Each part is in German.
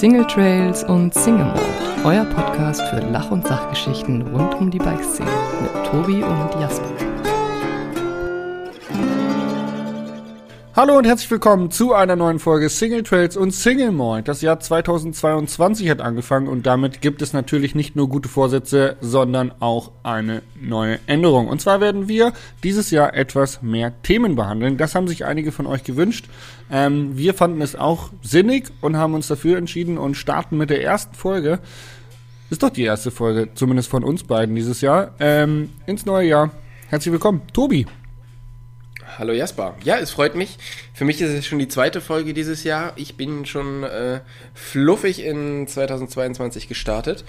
Single Trails und Single Mode, euer Podcast für Lach- und Sachgeschichten rund um die Bikeszene mit Tobi und Jasper. Hallo und herzlich willkommen zu einer neuen Folge Single Trails und Single Mode. Das Jahr 2022 hat angefangen und damit gibt es natürlich nicht nur gute Vorsätze, sondern auch eine neue Änderung. Und zwar werden wir dieses Jahr etwas mehr Themen behandeln. Das haben sich einige von euch gewünscht. Wir fanden es auch sinnig und haben uns dafür entschieden und starten mit der ersten Folge. Ist doch die erste Folge, zumindest von uns beiden dieses Jahr. Ins neue Jahr. Herzlich willkommen, Tobi. Hallo Jasper. Ja, es freut mich. Für mich ist es schon die zweite Folge dieses Jahr. Ich bin schon fluffig in 2022 gestartet.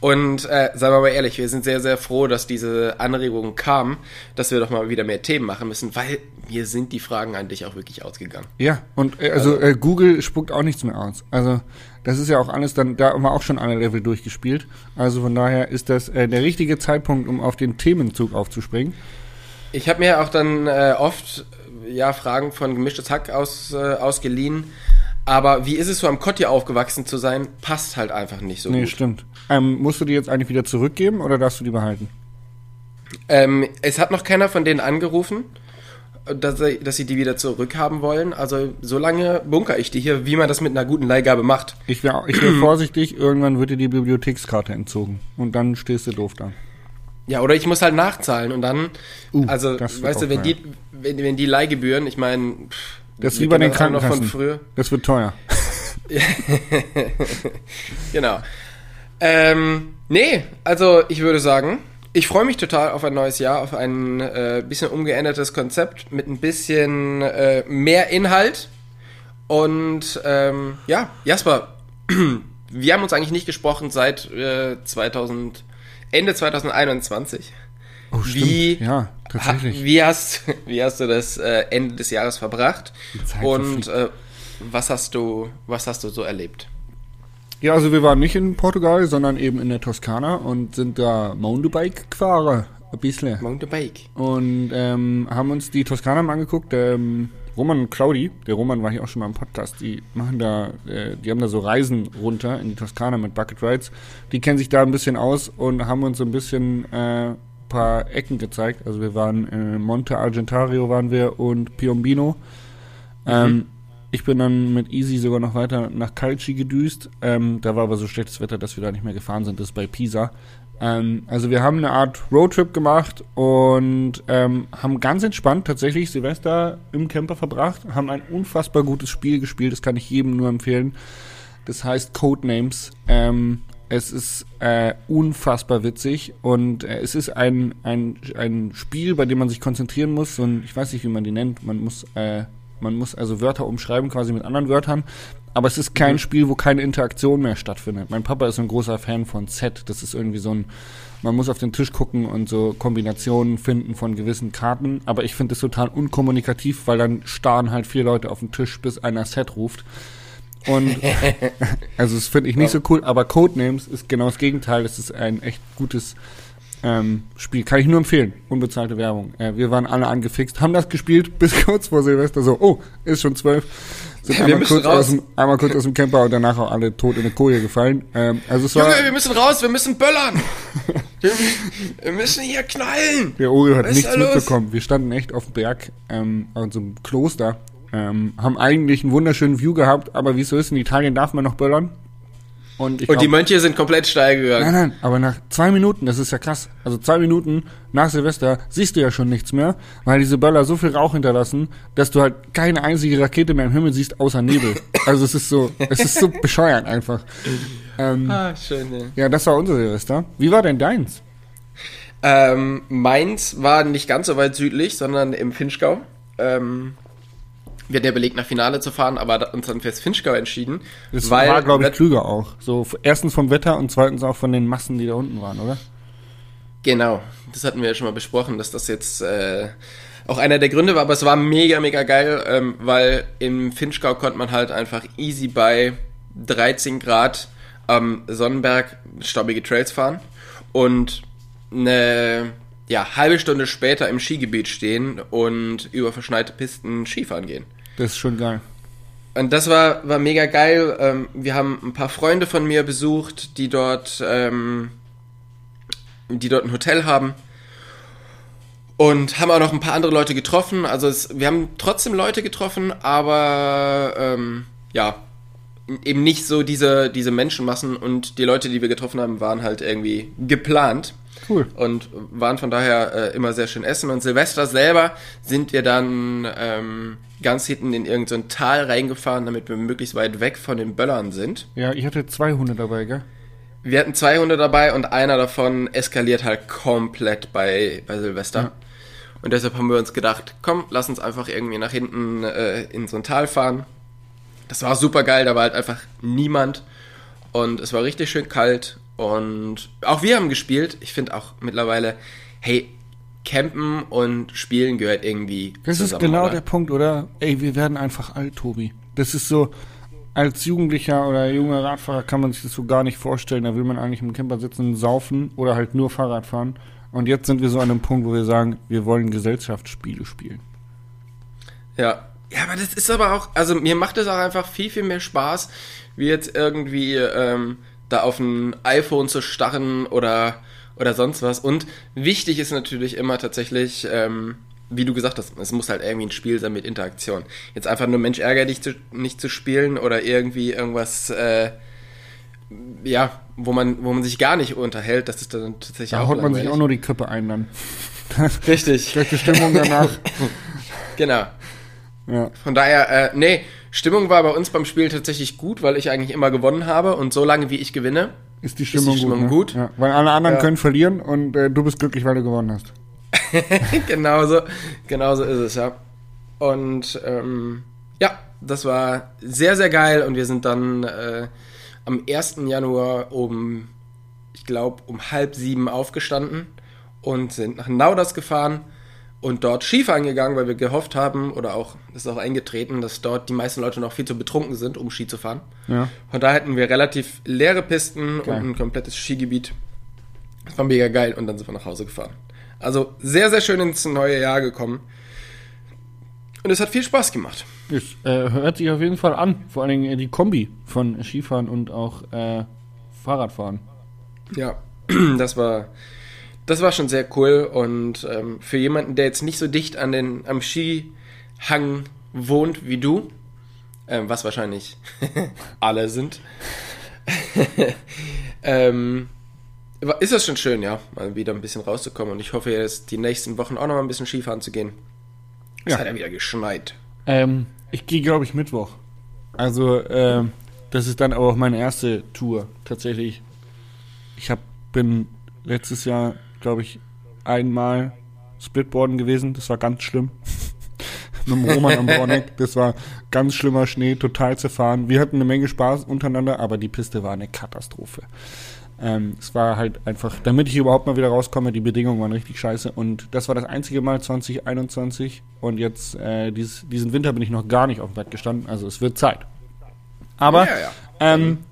Und seien wir mal ehrlich, wir sind sehr, sehr froh, dass diese Anregung kam, dass wir doch mal wieder mehr Themen machen müssen, weil mir sind die Fragen an dich auch wirklich ausgegangen. Ja, und also Google spuckt auch nichts mehr aus. Also das ist ja auch alles, dann da haben wir auch schon alle Level durchgespielt. Also von daher ist das der richtige Zeitpunkt, um auf den Themenzug aufzuspringen. Ich habe mir auch dann oft Fragen von gemischtes Hack ausgeliehen, aber wie ist es so am Kotti aufgewachsen zu sein, passt halt einfach nicht so gut. Nee, stimmt. Musst du die jetzt eigentlich wieder zurückgeben oder darfst du die behalten? Es hat noch keiner von denen angerufen, dass sie die wieder zurückhaben wollen. Also so lange bunkere ich die hier, wie man das mit einer guten Leihgabe macht. Ich wär vorsichtig, irgendwann wird dir die Bibliothekskarte entzogen und dann stehst du doof da. Ja, oder ich muss halt nachzahlen und dann, also, weißt du, wenn die Leihgebühren, ich meine, das ist wie bei den Krankenkassen, von früher. Das wird teuer. Genau. Also ich würde sagen, ich freue mich total auf ein neues Jahr, auf ein bisschen umgeändertes Konzept mit ein bisschen mehr Inhalt und Jasper, wir haben uns eigentlich nicht gesprochen seit Ende 2021. Oh, stimmt. Ja, tatsächlich. Wie hast du das Ende des Jahres verbracht? Und was hast du so erlebt? Ja, also wir waren nicht in Portugal, sondern eben in der Toskana und sind da Mountainbike gefahren. Ein bisschen. Mountainbike. Und haben uns die Toskana mal angeguckt. Roman und Claudi, der Roman war hier auch schon mal im Podcast, die machen da, die haben da so Reisen runter in die Toskana mit Bucket Rides. Die kennen sich da ein bisschen aus und haben uns so ein bisschen ein paar Ecken gezeigt. Also wir waren in Monte Argentario und Piombino. Ich bin dann mit Easy sogar noch weiter nach Calci gedüst. Da war aber so schlechtes Wetter, dass wir da nicht mehr gefahren sind. Das ist bei Pisa. Also wir haben eine Art Roadtrip gemacht und haben ganz entspannt tatsächlich Silvester im Camper verbracht, haben ein unfassbar gutes Spiel gespielt, das kann ich jedem nur empfehlen. Das heißt Codenames. Es ist unfassbar witzig und es ist ein Spiel, bei dem man sich konzentrieren muss und ich weiß nicht, wie man die nennt, man muss also Wörter umschreiben quasi mit anderen Wörtern. Aber es ist kein Spiel, wo keine Interaktion mehr stattfindet. Mein Papa ist ein großer Fan von Set. Das ist irgendwie so ein, man muss auf den Tisch gucken und so Kombinationen finden von gewissen Karten. Aber ich finde das total unkommunikativ, weil dann starren halt 4 Leute auf den Tisch, bis einer Set ruft. Und also das finde ich nicht so cool. Aber Codenames ist genau das Gegenteil. Das ist ein echt gutes Spiel. Kann ich nur empfehlen. Unbezahlte Werbung. Wir waren alle angefixt, haben das gespielt bis kurz vor Silvester. So, ist schon 12. Sind ja, einmal kurz aus dem Camper und danach auch alle tot in eine Koje gefallen. Junge, wir müssen raus, wir müssen böllern. wir müssen hier knallen. Der Ori hat nichts mitbekommen. Wir standen echt auf dem Berg an so einem Kloster, haben eigentlich einen wunderschönen View gehabt, aber wie es so ist, in Italien darf man noch böllern. Und die Mönche sind komplett steil gegangen. Nein, aber nach 2 Minuten, das ist ja krass, also 2 Minuten nach Silvester siehst du ja schon nichts mehr, weil diese Böller so viel Rauch hinterlassen, dass du halt keine einzige Rakete mehr im Himmel siehst, außer Nebel. Also es ist so bescheuert einfach. Schön, ja. Ja, das war unser Silvester. Wie war denn deins? Meins war nicht ganz so weit südlich, sondern im Vinschgau. Wir hatten ja überlegt, nach Finale zu fahren, aber uns dann fürs Vinschgau entschieden. Das war, glaube ich, klüger auch. So, erstens vom Wetter und zweitens auch von den Massen, die da unten waren, oder? Genau. Das hatten wir ja schon mal besprochen, dass das jetzt auch einer der Gründe war. Aber es war mega, mega geil, weil im Vinschgau konnte man halt einfach easy bei 13 Grad am Sonnenberg staubige Trails fahren. Und eine halbe Stunde später im Skigebiet stehen und über verschneite Pisten Skifahren gehen. Das ist schon geil. Und das war mega geil. Wir haben ein paar Freunde von mir besucht, die dort ein Hotel haben. Und haben auch noch ein paar andere Leute getroffen. Also wir haben trotzdem Leute getroffen, aber eben nicht so diese Menschenmassen. Und die Leute, die wir getroffen haben, waren halt irgendwie geplant. Cool. Und waren von daher immer sehr schön essen. Und Silvester selber sind wir dann ganz hinten in irgendein so ein Tal reingefahren, damit wir möglichst weit weg von den Böllern sind. Ja, ich hatte 2 Hunde dabei, gell? Wir hatten 2 Hunde dabei und einer davon eskaliert halt komplett bei Silvester. Ja. Und deshalb haben wir uns gedacht, komm, lass uns einfach irgendwie nach hinten in so ein Tal fahren. Das war super geil, da war halt einfach niemand. Und es war richtig schön kalt. Und auch wir haben gespielt. Ich finde auch mittlerweile, hey, Campen und Spielen gehört irgendwie zusammen. Das ist genau der Punkt, oder? Ey, wir werden einfach alt, Tobi. Das ist so... Als Jugendlicher oder junger Radfahrer kann man sich das so gar nicht vorstellen. Da will man eigentlich im Camper sitzen, saufen oder halt nur Fahrrad fahren. Und jetzt sind wir so an dem Punkt, wo wir sagen, wir wollen Gesellschaftsspiele spielen. Ja. Ja, aber das ist aber auch, also mir macht das auch einfach viel, viel mehr Spaß, wie jetzt irgendwie da auf ein iPhone zu starren oder sonst was. Und wichtig ist natürlich immer tatsächlich... wie du gesagt hast, es muss halt irgendwie ein Spiel sein mit Interaktion. Jetzt einfach nur Mensch ärger dich nicht zu spielen oder irgendwie irgendwas, wo man sich gar nicht unterhält, das ist dann tatsächlich da auch langweilig. Da haut man sich auch nur die Köpfe ein dann. Richtig. Schlechte Stimmung danach. Genau. Ja. Von daher, Stimmung war bei uns beim Spiel tatsächlich gut, weil ich eigentlich immer gewonnen habe und so lange wie ich gewinne, ist die Stimmung gut. Ja, weil alle anderen können verlieren und du bist glücklich, weil du gewonnen hast. Genauso ist es, ja. Und das war sehr, sehr geil. Und wir sind dann am 1. Januar um 6:30 aufgestanden und sind nach Nauders gefahren und dort Skifahren gegangen, weil wir gehofft haben, oder auch, das ist auch eingetreten, dass dort die meisten Leute noch viel zu betrunken sind, um Ski zu fahren. Ja. Und da hatten wir relativ leere Pisten und ein komplettes Skigebiet. Das war mega geil und dann sind wir nach Hause gefahren. Also sehr, sehr schön ins neue Jahr gekommen. Und es hat viel Spaß gemacht. Es hört sich auf jeden Fall an. Vor allen Dingen die Kombi von Skifahren und auch Fahrradfahren. Ja, das war schon sehr cool. Und für jemanden, der jetzt nicht so dicht am Skihang wohnt wie du, was wahrscheinlich alle sind, ist das schon schön, ja, mal wieder ein bisschen rauszukommen. Und ich hoffe jetzt die nächsten Wochen auch noch mal ein bisschen Skifahren zu gehen. Es hat ja wieder geschneit. Ich gehe, glaube ich, Mittwoch. Also, das ist dann aber auch meine erste Tour, tatsächlich. Ich bin letztes Jahr, glaube ich, einmal Splitboarden gewesen. Das war ganz schlimm. Mit dem Roman am Borneck. Das war ganz schlimmer Schnee, total zerfahren. Wir hatten eine Menge Spaß untereinander, aber die Piste war eine Katastrophe. Es war halt einfach, damit ich überhaupt mal wieder rauskomme, die Bedingungen waren richtig scheiße. Und das war das einzige Mal 2021. Und jetzt, diesen Winter bin ich noch gar nicht auf dem Bett gestanden. Also es wird Zeit. Aber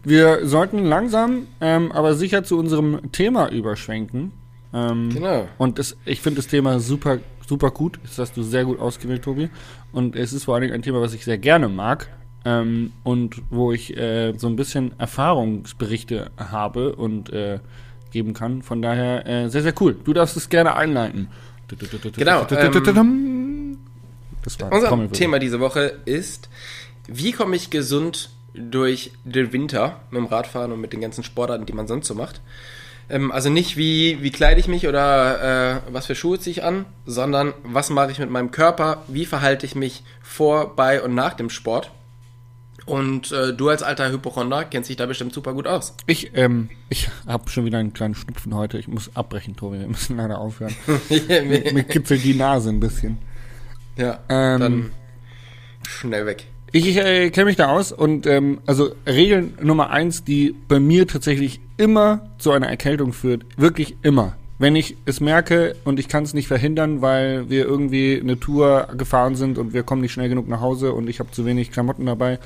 wir sollten langsam, aber sicher zu unserem Thema überschwenken. Genau. Und ich finde das Thema super, super gut. Das hast du sehr gut ausgewählt, Tobi. Und es ist vor allen Dingen ein Thema, was ich sehr gerne mag. Und wo ich so ein bisschen Erfahrungsberichte habe und geben kann. Von daher sehr, sehr cool. Du darfst es gerne einleiten. Genau. Unser Thema diese Woche ist, wie komme ich gesund durch den Winter mit dem Radfahren und mit den ganzen Sportarten, die man sonst so macht. Also nicht, wie kleide ich mich oder was für Schuhe ziehe ich an, sondern was mache ich mit meinem Körper, wie verhalte ich mich vor, bei und nach dem Sport. Und du als alter Hypochonder kennst dich da bestimmt super gut aus. Ich habe schon wieder einen kleinen Schnupfen heute. Ich muss abbrechen, Tobi. Wir müssen leider aufhören. Mir kitzelt die Nase ein bisschen. Ja, dann schnell weg. Ich kenne mich da aus. Und also Regel Nummer 1, die bei mir tatsächlich immer zu einer Erkältung führt. Wirklich immer. Wenn ich es merke und ich kann es nicht verhindern, weil wir irgendwie eine Tour gefahren sind und wir kommen nicht schnell genug nach Hause und ich habe zu wenig Klamotten dabei.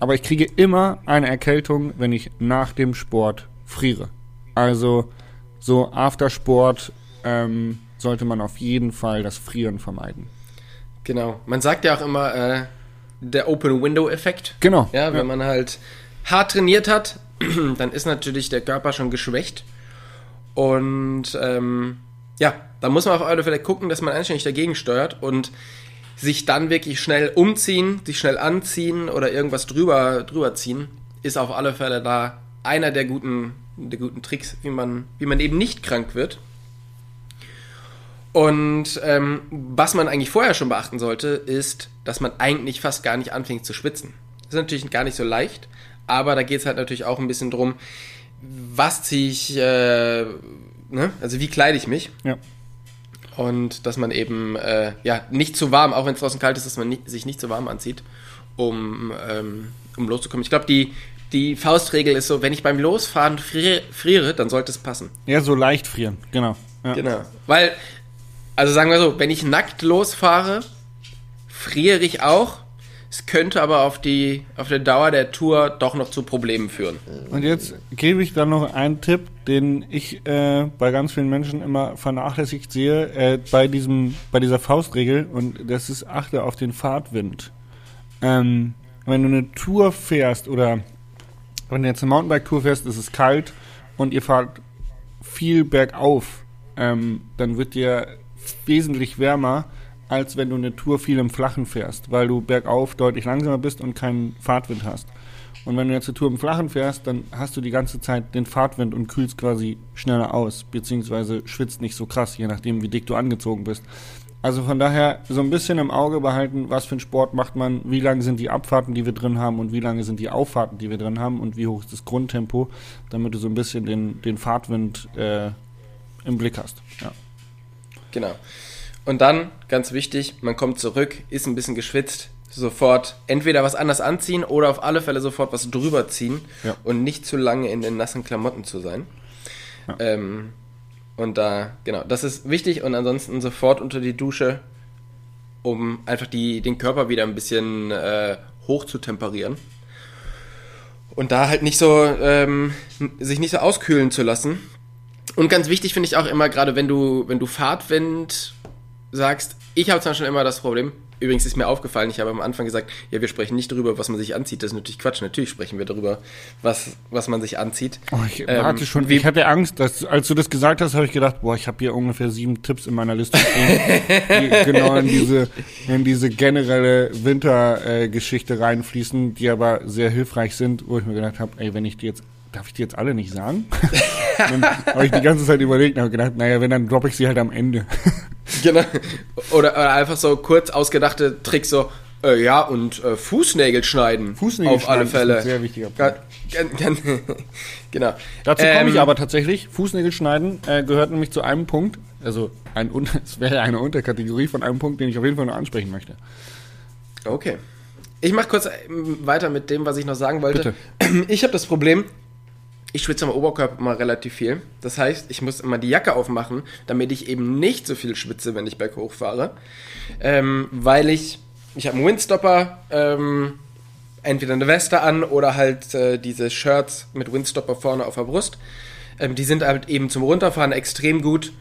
Aber ich kriege immer eine Erkältung, wenn ich nach dem Sport friere. Also so Aftersport sollte man auf jeden Fall das Frieren vermeiden. Genau. Man sagt ja auch immer, der Open-Window-Effekt. Genau. Ja, wenn man halt hart trainiert hat, dann ist natürlich der Körper schon geschwächt. Und da muss man auf alle Fälle gucken, dass man anständig dagegen steuert und sich dann wirklich schnell umziehen, sich schnell anziehen oder irgendwas drüber ziehen, ist auf alle Fälle da einer der guten Tricks, wie man eben nicht krank wird. Und was man eigentlich vorher schon beachten sollte, ist, dass man eigentlich fast gar nicht anfängt zu schwitzen. Das ist natürlich gar nicht so leicht, aber da geht es halt natürlich auch ein bisschen drum, was ziehe ich, also wie kleide ich mich. Ja. Und dass man eben nicht zu warm, auch wenn es draußen kalt ist, dass man sich nicht zu warm anzieht, um loszukommen. Ich glaube, die Faustregel ist so, wenn ich beim Losfahren friere, dann sollte es passen. Ja, so leicht frieren, genau. Ja. Genau, weil, also sagen wir so, wenn ich nackt losfahre, friere ich auch. Es könnte aber auf der Dauer der Tour doch noch zu Problemen führen. Und jetzt gebe ich dann noch einen Tipp, den ich bei ganz vielen Menschen immer vernachlässigt sehe, bei dieser Faustregel, und das ist: achte auf den Fahrtwind. Wenn du eine Tour fährst oder wenn du jetzt eine Mountainbike-Tour fährst, ist es kalt und ihr fahrt viel bergauf, dann wird dir wesentlich wärmer, als wenn du eine Tour viel im Flachen fährst, weil du bergauf deutlich langsamer bist und keinen Fahrtwind hast. Und wenn du jetzt eine Tour im Flachen fährst, dann hast du die ganze Zeit den Fahrtwind und kühlst quasi schneller aus, beziehungsweise schwitzt nicht so krass, je nachdem, wie dick du angezogen bist. Also von daher so ein bisschen im Auge behalten, was für einen Sport macht man, wie lang sind die Abfahrten, die wir drin haben, und wie lange sind die Auffahrten, die wir drin haben, und wie hoch ist das Grundtempo, damit du so ein bisschen den Fahrtwind im Blick hast. Ja. Genau. Und dann, ganz wichtig, man kommt zurück, ist ein bisschen geschwitzt, sofort entweder was anders anziehen oder auf alle Fälle sofort was drüber ziehen und nicht zu lange in den nassen Klamotten zu sein. Ja. Und da, genau, das ist wichtig, und ansonsten sofort unter die Dusche, um einfach den Körper wieder ein bisschen hoch zu temperieren. Und da halt nicht so, sich nicht so auskühlen zu lassen. Und ganz wichtig finde ich auch immer, gerade wenn du Fahrtwind sagst, ich habe zwar schon immer das Problem, übrigens ist mir aufgefallen, ich habe am Anfang gesagt, ja, wir sprechen nicht darüber, was man sich anzieht, das ist natürlich Quatsch, natürlich sprechen wir darüber, was man sich anzieht. Oh, ich hatte Angst, als du das gesagt hast, habe ich gedacht, boah, ich habe hier ungefähr 7 Tipps in meiner Liste stehen, die genau in diese generelle Wintergeschichte reinfließen, die aber sehr hilfreich sind, wo ich mir gedacht habe, ey, darf ich die jetzt alle nicht sagen? Dann habe ich die ganze Zeit überlegt und habe gedacht, naja, wenn, dann droppe ich sie halt am Ende. Genau. Oder einfach so kurz ausgedachte Tricks, so, Fußnägel schneiden. Fußnägel auf schneiden alle Fälle. Ist ein sehr wichtiger Punkt. Genau. Dazu komme ich aber tatsächlich. Fußnägel schneiden gehört nämlich zu einem Punkt, also es wäre eine Unterkategorie von einem Punkt, den ich auf jeden Fall noch ansprechen möchte. Okay. Ich mache kurz weiter mit dem, was ich noch sagen wollte. Bitte. Ich habe das Problem, ich schwitze am Oberkörper immer relativ viel. Das heißt, ich muss immer die Jacke aufmachen, damit ich eben nicht so viel schwitze, wenn ich berghoch fahre. Weil ich habe einen Windstopper, entweder eine Weste an oder halt diese Shirts mit Windstopper vorne auf der Brust. Die sind halt eben zum Runterfahren extrem gut.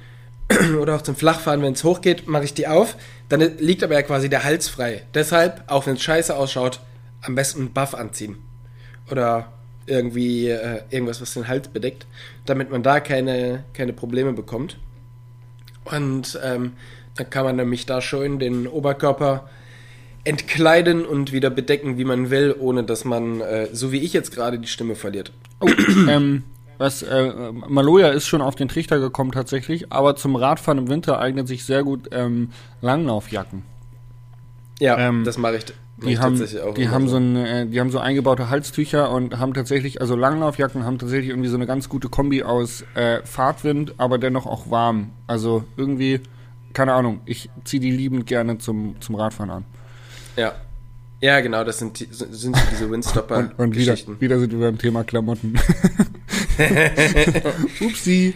Oder auch zum Flachfahren, wenn es hochgeht, mache ich die auf. Dann liegt aber ja quasi der Hals frei. Deshalb, auch wenn es scheiße ausschaut, am besten einen Buff anziehen. Oder irgendwie irgendwas, was den Hals bedeckt, damit man da keine Probleme bekommt. Und dann kann man nämlich da schön den Oberkörper entkleiden und wieder bedecken, wie man will, ohne dass man, so wie ich jetzt gerade, die Stimme verliert. Oh, Maloja ist schon auf den Trichter gekommen tatsächlich, aber zum Radfahren im Winter eignet sich sehr gut Langlaufjacken. Ja, das mache ich. Die haben so eingebaute Halstücher und haben tatsächlich, also Langlaufjacken haben tatsächlich irgendwie so eine ganz gute Kombi aus Fahrtwind, aber dennoch auch warm. Also irgendwie, keine Ahnung, ich ziehe die liebend gerne zum Radfahren an. Ja. Ja, genau, das sind diese Windstopper. und wieder sind wir beim Thema Klamotten. Upsi.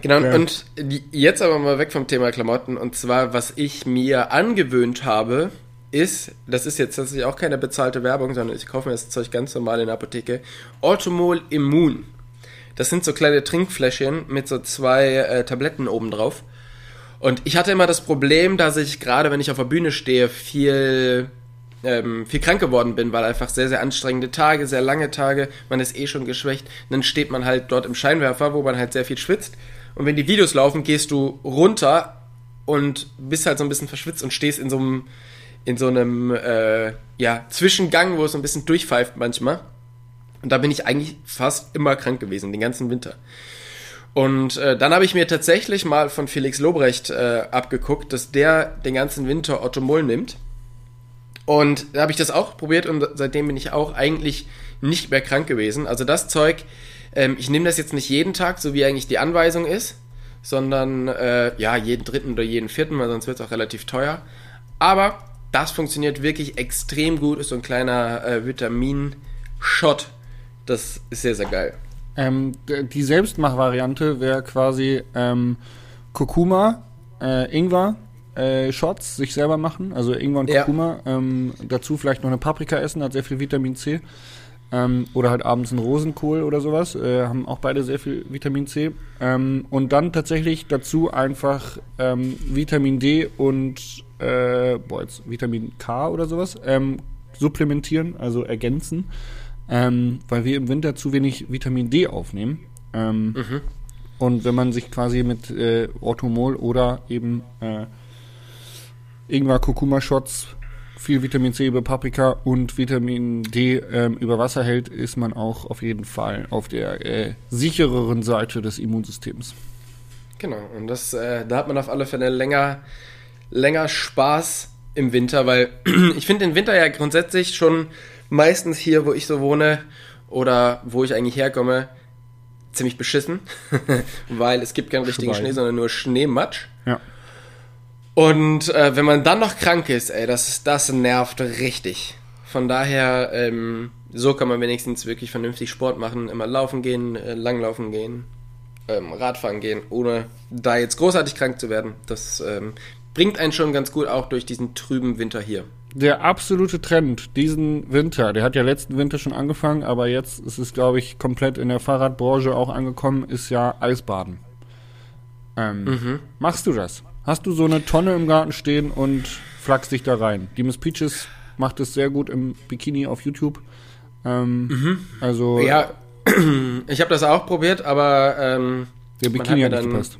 Genau, ja. Und jetzt aber mal weg vom Thema Klamotten. Und zwar, was ich mir angewöhnt habe, ist, das ist jetzt tatsächlich auch keine bezahlte Werbung, sondern ich kaufe mir das Zeug ganz normal in der Apotheke, Orthomol Immun. Das sind so kleine Trinkfläschchen mit so 2 Tabletten obendrauf. Und ich hatte immer das Problem, dass ich, gerade wenn ich auf der Bühne stehe, viel viel krank geworden bin, weil einfach sehr, sehr anstrengende Tage, sehr lange Tage, man ist eh schon geschwächt, und dann steht man halt dort im Scheinwerfer, wo man halt sehr viel schwitzt, und wenn die Videos laufen, gehst du runter und bist halt so ein bisschen verschwitzt und stehst in so einem Zwischengang, wo es so ein bisschen durchpfeift manchmal, und da bin ich eigentlich fast immer krank gewesen, den ganzen Winter. Und dann habe ich mir tatsächlich mal von Felix Lobrecht abgeguckt, dass der den ganzen Winter Ottomol nimmt. Und da habe ich das auch probiert und seitdem bin ich auch eigentlich nicht mehr krank gewesen. Also das Zeug, ich nehme das jetzt nicht jeden Tag, so wie eigentlich die Anweisung ist, sondern jeden dritten oder jeden vierten, weil sonst wird es auch relativ teuer. Aber das funktioniert wirklich extrem gut, ist so ein kleiner Vitamin-Shot. Das ist sehr, sehr geil. Die Selbstmachvariante wäre quasi Kurkuma, Ingwer, Shots sich selber machen, also Ingwer und Kurkuma, dazu vielleicht noch eine Paprika essen, hat sehr viel Vitamin C, oder halt abends einen Rosenkohl oder sowas, haben auch beide sehr viel Vitamin C, und dann tatsächlich dazu einfach Vitamin D und Vitamin K oder sowas supplementieren, also ergänzen. Weil wir im Winter zu wenig Vitamin D aufnehmen. Und wenn man sich quasi mit Orthomol oder eben Ingwer-Kurkuma-Shots, viel Vitamin C über Paprika und Vitamin D über Wasser hält, ist man auch auf jeden Fall auf der sichereren Seite des Immunsystems. Genau, und das, da hat man auf alle Fälle länger Spaß im Winter, weil ich finde den Winter ja grundsätzlich schon meistens hier, wo ich so wohne oder wo ich eigentlich herkomme, ziemlich beschissen, weil es gibt keinen richtigen Schnee, sondern nur Schneematsch. Ja. Und wenn man dann noch krank ist, ey, das nervt richtig. Von daher, so kann man wenigstens wirklich vernünftig Sport machen, immer laufen gehen, langlaufen gehen, Radfahren gehen, ohne da jetzt großartig krank zu werden. Das bringt einen schon ganz gut auch durch diesen trüben Winter hier. Der absolute Trend diesen Winter, der hat ja letzten Winter schon angefangen, aber jetzt ist es, glaube ich, komplett in der Fahrradbranche auch angekommen, ist ja Eisbaden. Machst du das? Hast du so eine Tonne im Garten stehen und flachst dich da rein? Die Miss Peaches macht es sehr gut im Bikini auf YouTube. Also ja, ich habe das auch probiert, aber der Bikini hat nicht gepasst.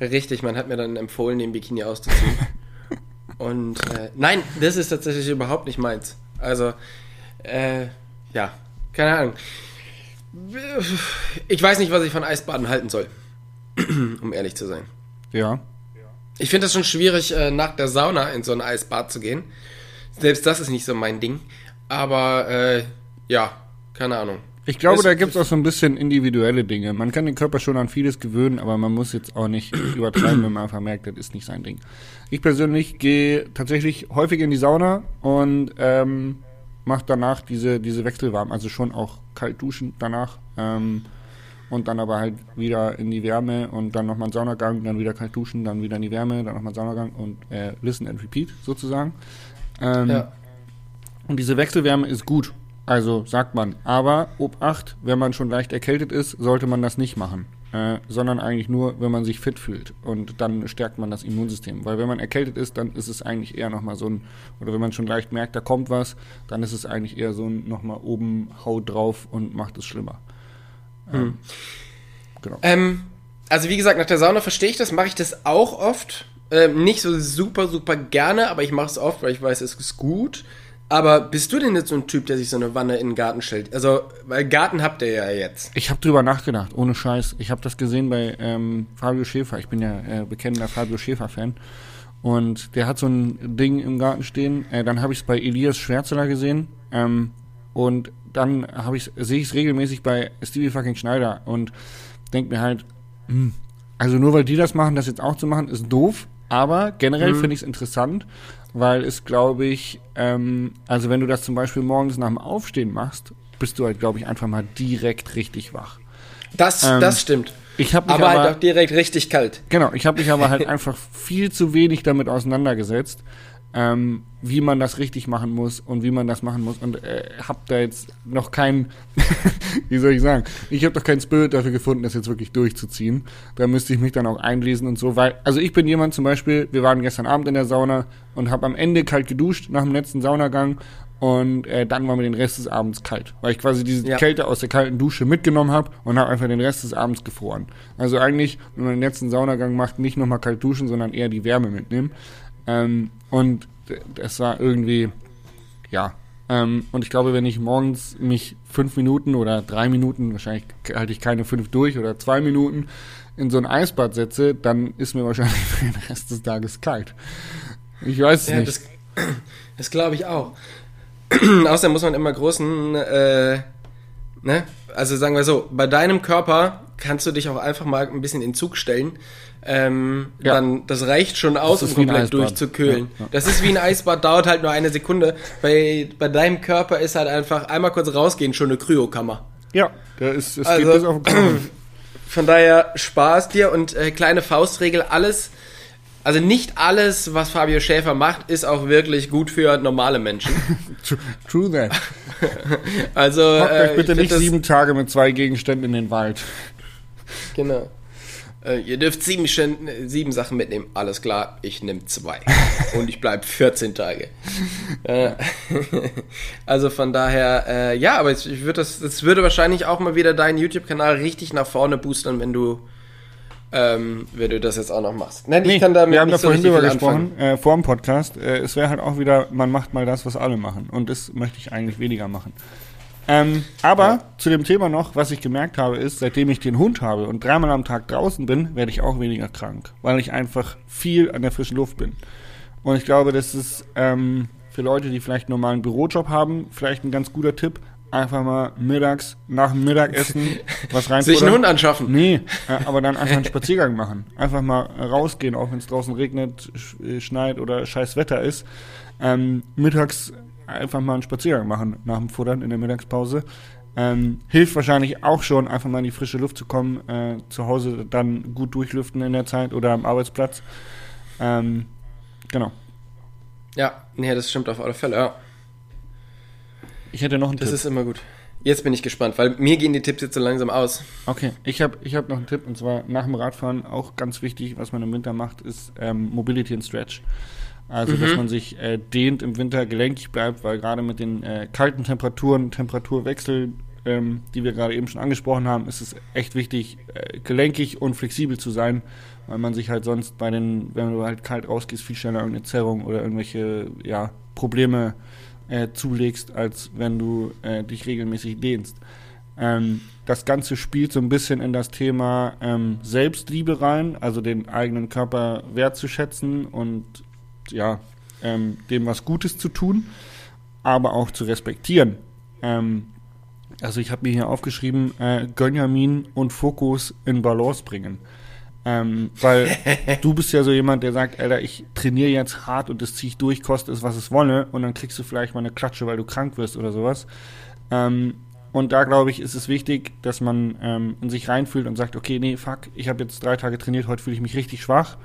Richtig, man hat mir dann empfohlen, den Bikini auszuziehen. Und nein, das ist tatsächlich überhaupt nicht meins. Also, keine Ahnung. Ich weiß nicht, was ich von Eisbaden halten soll, um ehrlich zu sein. Ja. Ich finde das schon schwierig, nach der Sauna in so ein Eisbad zu gehen. Selbst das ist nicht so mein Ding. Aber, keine Ahnung. Ich glaube, da gibt es auch so ein bisschen individuelle Dinge. Man kann den Körper schon an vieles gewöhnen, aber man muss jetzt auch nicht übertreiben, wenn man einfach merkt, das ist nicht sein Ding. Ich persönlich gehe tatsächlich häufig in die Sauna und mache danach diese Wechselwarm, also schon auch kalt duschen danach und dann aber halt wieder in die Wärme und dann nochmal einen Saunagang, dann wieder kalt duschen, dann wieder in die Wärme, dann nochmal Saunagang und listen and repeat sozusagen. Und diese Wechselwärme ist gut. Also sagt man, aber Obacht, wenn man schon leicht erkältet ist, sollte man das nicht machen, sondern eigentlich nur, wenn man sich fit fühlt, und dann stärkt man das Immunsystem, weil wenn man erkältet ist, dann ist es eigentlich eher nochmal so ein, oder wenn man schon leicht merkt, da kommt was, dann ist es eigentlich eher so ein nochmal oben haut drauf und macht es schlimmer. Genau. Also wie gesagt, nach der Sauna verstehe ich das, mache ich das auch oft, nicht so super, super gerne, aber ich mache es oft, weil ich weiß, es ist gut. Aber bist du denn jetzt so ein Typ, der sich so eine Wanne in den Garten stellt? Also, weil Garten habt ihr ja jetzt. Ich habe drüber nachgedacht, ohne Scheiß. Ich habe das gesehen bei Fabio Schäfer. Ich bin ja bekennender Fabio Schäfer-Fan. Und der hat so ein Ding im Garten stehen. Dann habe ich es bei Elias Schwärzeler gesehen. Und dann sehe ich es regelmäßig bei Stevie fucking Schneider. Und denke mir halt, also nur weil die das machen, das jetzt auch zu machen, ist doof. Aber generell finde ich es interessant. Weil es, glaube ich, also wenn du das zum Beispiel morgens nach dem Aufstehen machst, bist du halt, glaube ich, einfach mal direkt richtig wach. Das stimmt. Aber halt auch direkt richtig kalt. Genau, ich habe mich aber halt einfach viel zu wenig damit auseinandergesetzt. wie man das richtig machen muss und wie man das machen muss. Und hab da jetzt noch keinen, wie soll ich sagen, ich habe doch keinen Spirit dafür gefunden, das jetzt wirklich durchzuziehen. Da müsste ich mich dann auch einlesen und so, weil, also ich bin jemand zum Beispiel, wir waren gestern Abend in der Sauna und habe am Ende kalt geduscht nach dem letzten Saunagang und dann war mir den Rest des Abends kalt, weil ich quasi diese Kälte aus der kalten Dusche mitgenommen habe und habe einfach den Rest des Abends gefroren. Also eigentlich, wenn man den letzten Saunagang macht, nicht nochmal kalt duschen, sondern eher die Wärme mitnehmen. Und das war irgendwie, ja. Und ich glaube, wenn ich morgens mich 5 Minuten oder 3 Minuten, wahrscheinlich halte ich keine 5 durch oder 2 Minuten in so ein Eisbad setze, dann ist mir wahrscheinlich für den Rest des Tages kalt. Ich weiß es nicht. Das glaube ich auch. Außerdem muss man immer großen, ne? Also sagen wir so, bei deinem Körper kannst du dich auch einfach mal ein bisschen in Zug stellen. Dann, das reicht schon aus, um komplett durchzukühlen. Ja. Das ist wie ein Eisbad, dauert halt nur 1 Sekunde. Bei deinem Körper ist halt einfach einmal kurz rausgehen, schon eine Kryokammer. Ja, es also, geht bis auf den Kopf. Von daher Spaß dir und kleine Faustregel, alles, also nicht alles, was Fabio Schäfer macht, ist auch wirklich gut für normale Menschen. True that. Also, macht euch bitte nicht 7 Tage mit 2 Gegenständen in den Wald. Genau. Ihr dürft 7 Sachen mitnehmen. Alles klar, ich nehme 2. Und ich bleibe 14 Tage. Also von daher, ja, aber ich würde das würde wahrscheinlich auch mal wieder deinen YouTube-Kanal richtig nach vorne boostern, wenn du das jetzt auch noch machst. Nein, nee, ich kann damit wir haben nicht da so vorhin drüber gesprochen, vor dem Podcast. Es wäre halt auch wieder, man macht mal das, was alle machen. Und das möchte ich eigentlich weniger machen. Aber zu dem Thema noch, was ich gemerkt habe, ist, seitdem ich den Hund habe und 3-mal am Tag draußen bin, werde ich auch weniger krank, weil ich einfach viel an der frischen Luft bin. Und ich glaube, das ist für Leute, die vielleicht einen normalen Bürojob haben, vielleicht ein ganz guter Tipp, einfach mal mittags, nach dem Mittagessen was reinputtern. Sich einen Hund anschaffen? Nee, aber dann einfach einen Spaziergang machen. Einfach mal rausgehen, auch wenn es draußen regnet, schneit oder scheiß Wetter ist. Mittags einfach mal einen Spaziergang machen nach dem Futtern in der Mittagspause. Hilft wahrscheinlich auch schon, einfach mal in die frische Luft zu kommen, zu Hause dann gut durchlüften in der Zeit oder am Arbeitsplatz. Genau. Ja, nee, das stimmt auf alle Fälle, ja. Ich hätte noch einen Tipp. Das ist immer gut. Jetzt bin ich gespannt, weil mir gehen die Tipps jetzt so langsam aus. Okay, ich hab noch einen Tipp, und zwar nach dem Radfahren, auch ganz wichtig, was man im Winter macht, ist Mobility and Stretch. Also, dass man sich dehnt im Winter, gelenkig bleibt, weil gerade mit den kalten Temperaturen, Temperaturwechsel, die wir gerade eben schon angesprochen haben, ist es echt wichtig, gelenkig und flexibel zu sein, weil man sich halt sonst wenn du halt kalt rausgehst, viel schneller irgendeine Zerrung oder irgendwelche Probleme zulegst, als wenn du dich regelmäßig dehnst. Das Ganze spielt so ein bisschen in das Thema Selbstliebe rein, also den eigenen Körper wertzuschätzen und dem was Gutes zu tun, aber auch zu respektieren. Also ich habe mir hier aufgeschrieben, Gönjamin und Fokus in Balance bringen. Weil du bist ja so jemand, der sagt, Alter, ich trainiere jetzt hart und das ziehe ich durch, koste es, was es wolle, und dann kriegst du vielleicht mal eine Klatsche, weil du krank wirst oder sowas. Und da, glaube ich, ist es wichtig, dass man in sich reinfühlt und sagt, okay, nee, fuck, ich habe jetzt 3 Tage trainiert, heute fühle ich mich richtig schwach,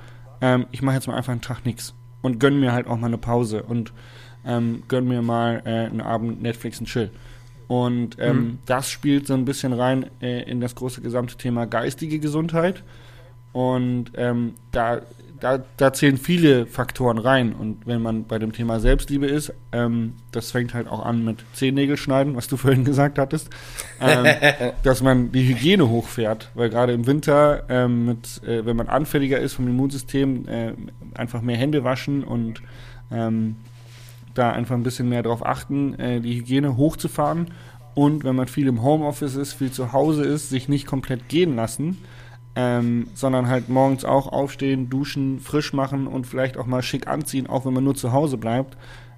ich mache jetzt mal einfach einen Tag nichts. Und gönn mir halt auch mal eine Pause und gönn mir mal einen Abend Netflix und Chill. Und das spielt so ein bisschen rein in das große gesamte Thema geistige Gesundheit. Und da zählen viele Faktoren rein. Und wenn man bei dem Thema Selbstliebe ist, das fängt halt auch an mit Zehennägel schneiden, was du vorhin gesagt hattest, dass man die Hygiene hochfährt, weil gerade im Winter, wenn man anfälliger ist vom Immunsystem, einfach mehr Hände waschen und da einfach ein bisschen mehr drauf achten, die Hygiene hochzufahren. Und wenn man viel im Homeoffice ist, viel zu Hause ist, sich nicht komplett gehen lassen, sondern halt morgens auch aufstehen, duschen, frisch machen und vielleicht auch mal schick anziehen, auch wenn man nur zu Hause bleibt,